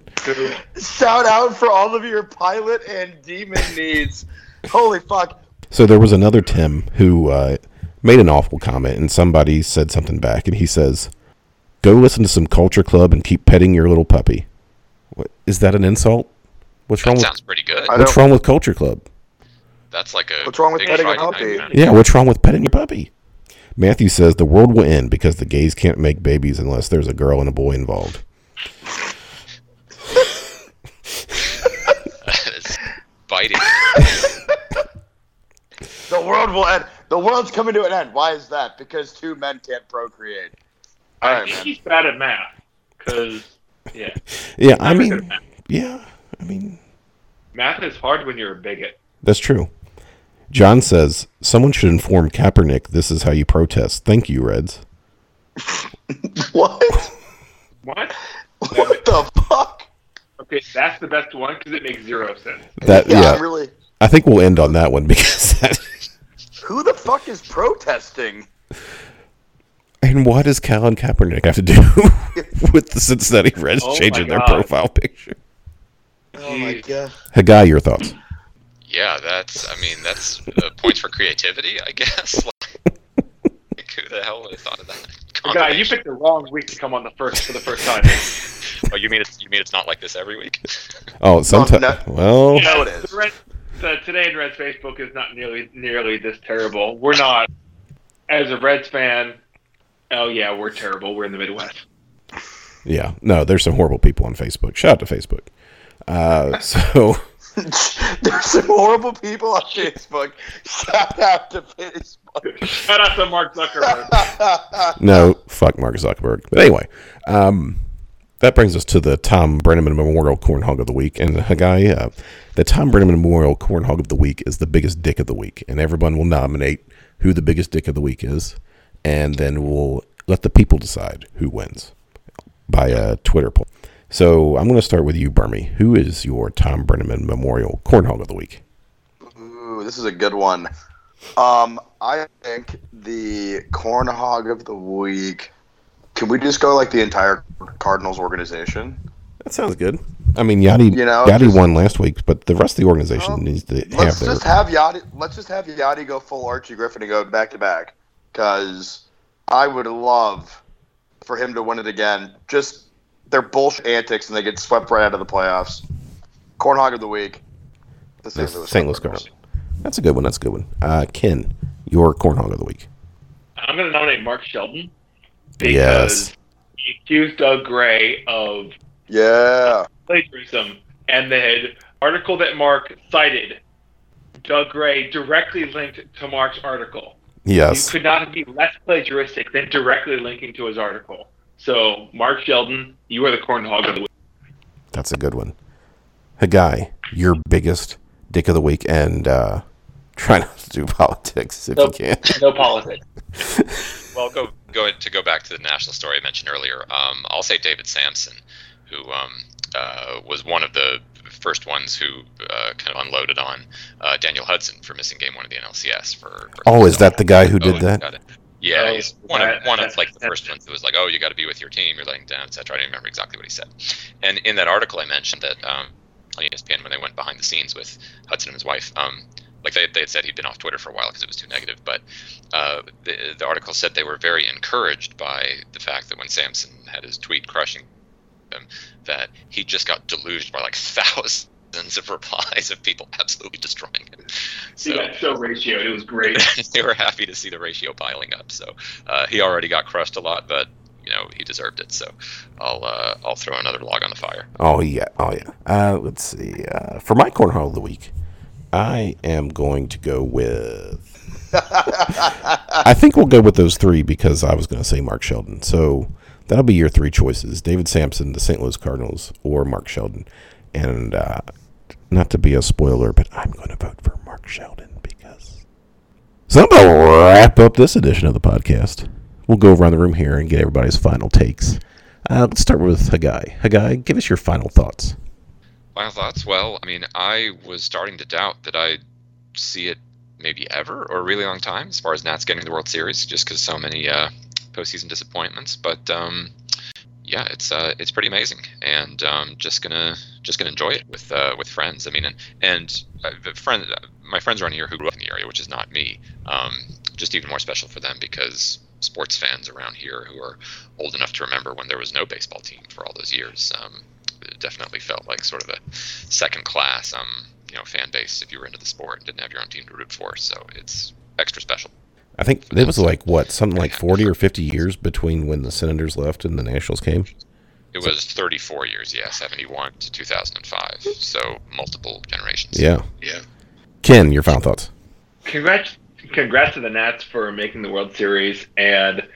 Shout out for all of your pilot and demon needs. Holy fuck. So there was another Tim who uh, made an awful comment, and somebody said something back, and he says, go listen to some Culture Club and keep petting your little puppy. What, is that an insult? What's that wrong? Sounds with, pretty good. What's wrong with Culture Club? That's like a... What's wrong with petting a puppy? Yeah, what's wrong with petting your puppy? Matthew says the world will end because the gays can't make babies unless there's a girl and a boy involved. That is biting. The world will end. The world's coming to an end. Why is that? Because two men can't procreate. All I right, think man. He's bad at math. Cause yeah. Yeah, I mean. Yeah, I mean. Math is hard when you're a bigot. That's true. John says, someone should inform Kaepernick this is how you protest. Thank you, Reds. What? What? What the fuck? Okay, that's the best one because it makes zero sense. That, yeah, yeah. Really... I think we'll end on that one because that... Who the fuck is protesting? And what does Colin Kaepernick have to do with the Cincinnati Reds oh changing their profile picture? Oh my god. Hagai, your thoughts? Yeah, that's, I mean, that's uh, points for creativity, I guess. Like, like, who the hell would have thought of that? Guy, you picked the wrong week to come on the first for the first time. Oh, you mean it's you mean it's not like this every week? Oh, sometimes. Oh, no. Well, yeah, no, it is. Red, the Today in Reds Facebook is not nearly nearly this terrible. We're not, as a Reds fan. Oh yeah, we're terrible. We're in the Midwest. Yeah, no, there's some horrible people on Facebook. Shout out to Facebook. Uh, so. There's some horrible people on Facebook. Shout out to Facebook. Shout out to Mark Zuckerberg. No, fuck Mark Zuckerberg. But anyway, um, that brings us to the Tom Brenneman Memorial Cornhog of the Week. And Hagai, uh, the Tom Brenneman Memorial Cornhog of the Week is the biggest dick of the week. And everyone will nominate who the biggest dick of the week is. And then we'll let the people decide who wins by a Twitter poll. So I'm going to start with you, Burmy. Who is your Tom Brenneman Memorial Cornhog of the Week? Ooh, this is a good one. Um, I think the Cornhog of the Week, can we just go like the entire Cardinals organization? That sounds good. I mean, Yadi, you know, Yadi just, won last week, but the rest of the organization well, needs to let's have their... Just have Yadi, let's just have Yadi go full Archie Griffin and go back-to-back, because I would love for him to win it again. Just... They're bullshit antics, and they get swept right out of the playoffs. Cornhog of the week. The Saint Louis, Saint Louis Cardinals. That's a good one. That's a good one. Uh, Ken, your Cornhog of the week. I'm going to nominate Mark Sheldon. Because yes. He accused Doug Gray of yeah plagiarism, and the article that Mark cited, Doug Gray directly linked to Mark's article. Yes. You could not be less plagiaristic than directly linking to his article. So, Mark Sheldon, you are the Cornhog of the week. That's a good one. Hagai, your biggest dick of the week, and uh, try not to do politics if no, you can. No politics. Well, go go to go back to the national story I mentioned earlier. Um, I'll say David Samson, who um, uh, was one of the first ones who uh, kind of unloaded on uh, Daniel Hudson for missing game one of the N L C S. For, for oh, is that the guy who did that? Yeah, oh, he's one of, one of like the first ones that was like, oh, you got to be with your team, you're letting down, et cetera. I don't remember exactly what he said. And in that article I mentioned that um, on E S P N, when they went behind the scenes with Hudson and his wife, um, like they, they had said he'd been off Twitter for a while because it was too negative, but uh, the, the article said they were very encouraged by the fact that when Samson had his tweet crushing him, that he just got deluged by like thousands of replies of people absolutely destroying it. So, he got so ratioed. It was great. They were happy to see the ratio piling up. So uh, he already got crushed a lot, but you know he deserved it. So I'll uh, I'll throw another log on the fire. Oh yeah, oh yeah. Uh, let's see. Uh, for my cornhole of the week, I am going to go with. I think we'll go with those three because I was going to say Mark Sheldon. So that'll be your three choices: David Samson, the Saint Louis Cardinals, or Mark Sheldon, and. Uh, Not to be a spoiler, but I'm going to vote for Mark Sheldon because... So that'll wrap up this edition of the podcast. We'll go around the room here and get everybody's final takes. Uh, let's start with Hagai. Hagai, give us your final thoughts. Final thoughts? Well, I mean, I was starting to doubt that I'd see it maybe ever or a really long time as far as Nats getting the World Series just because so many uh, postseason disappointments. But um, yeah, it's uh, it's pretty amazing, and um, just gonna just gonna enjoy it with uh, with friends. I mean, and and uh, the friend, my friends around here who grew up in the area, which is not me, um, just even more special for them because sports fans around here who are old enough to remember when there was no baseball team for all those years, um, it definitely felt like sort of a second class, um, you know, fan base if you were into the sport and didn't have your own team to root for. So it's extra special. I think it was like, what, something like forty or fifty years between when the Senators left and the Nationals came? It was thirty-four years, yeah, seventy-one to two thousand five. So multiple generations. Yeah. Yeah. Ken, your final thoughts? Congrats, congrats to the Nats for making the World Series, and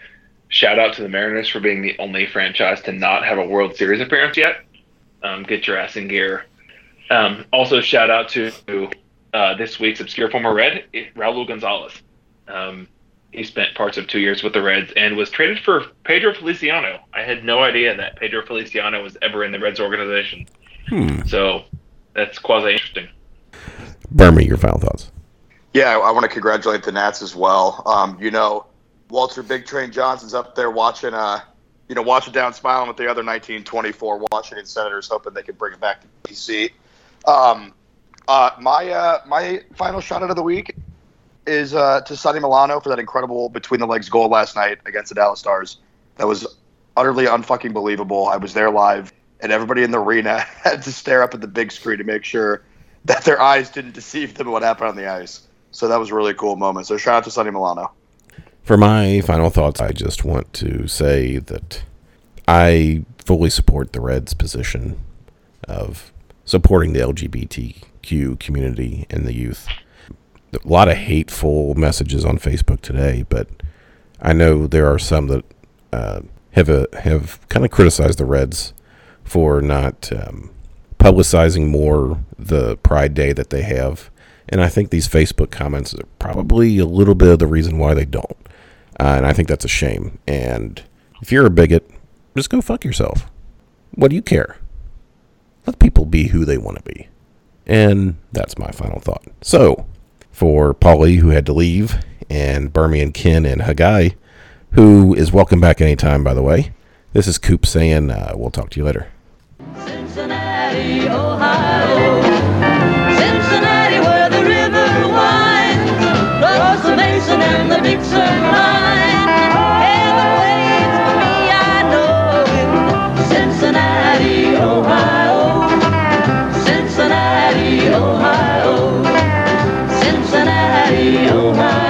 shout out to the Mariners for being the only franchise to not have a World Series appearance yet. Um, get your ass in gear. Um, also, shout out to uh, this week's obscure former Red, Raul Gonzalez. Um, he spent parts of two years with the Reds and was traded for Pedro Feliciano. I had no idea that Pedro Feliciano was ever in the Reds organization. Hmm. So that's quasi-interesting. Burma, your final thoughts? Yeah, I want to congratulate the Nats as well. Um, you know, Walter Big Train Johnson's up there watching, uh, you know, watching down, smiling with the other nineteen twenty-four Washington Senators, hoping they could bring it back to D C. Um, uh, my uh, my final shout out of the week is uh, to Sonny Milano for that incredible between-the-legs goal last night against the Dallas Stars. That was utterly unfucking believable. I was there live, and everybody in the arena had to stare up at the big screen to make sure that their eyes didn't deceive them what happened on the ice. So that was a really cool moment. So shout-out to Sonny Milano. For my final thoughts, I just want to say that I fully support the Reds' position of supporting the L G B T Q community and the youth. A lot of hateful messages on Facebook today, but I know there are some that uh, have a, have kind of criticized the Reds for not um, publicizing more the Pride Day that they have, and I think these Facebook comments are probably a little bit of the reason why they don't, uh, and I think that's a shame. And if you're a bigot, just go fuck yourself. What do you care? Let people be who they want to be, and that's my final thought. So, for Paulie, who had to leave, and Burmy and Ken and Hagai, who is welcome back anytime, by the way. This is Coop saying, uh, we'll talk to you later. Cincinnati, Ohio. Cincinnati, where the river winds, across the Mason and the Dixon line. Heaven waits for me, I know it. Cincinnati, Ohio. Cincinnati, Ohio. Cincinnati, Ohio.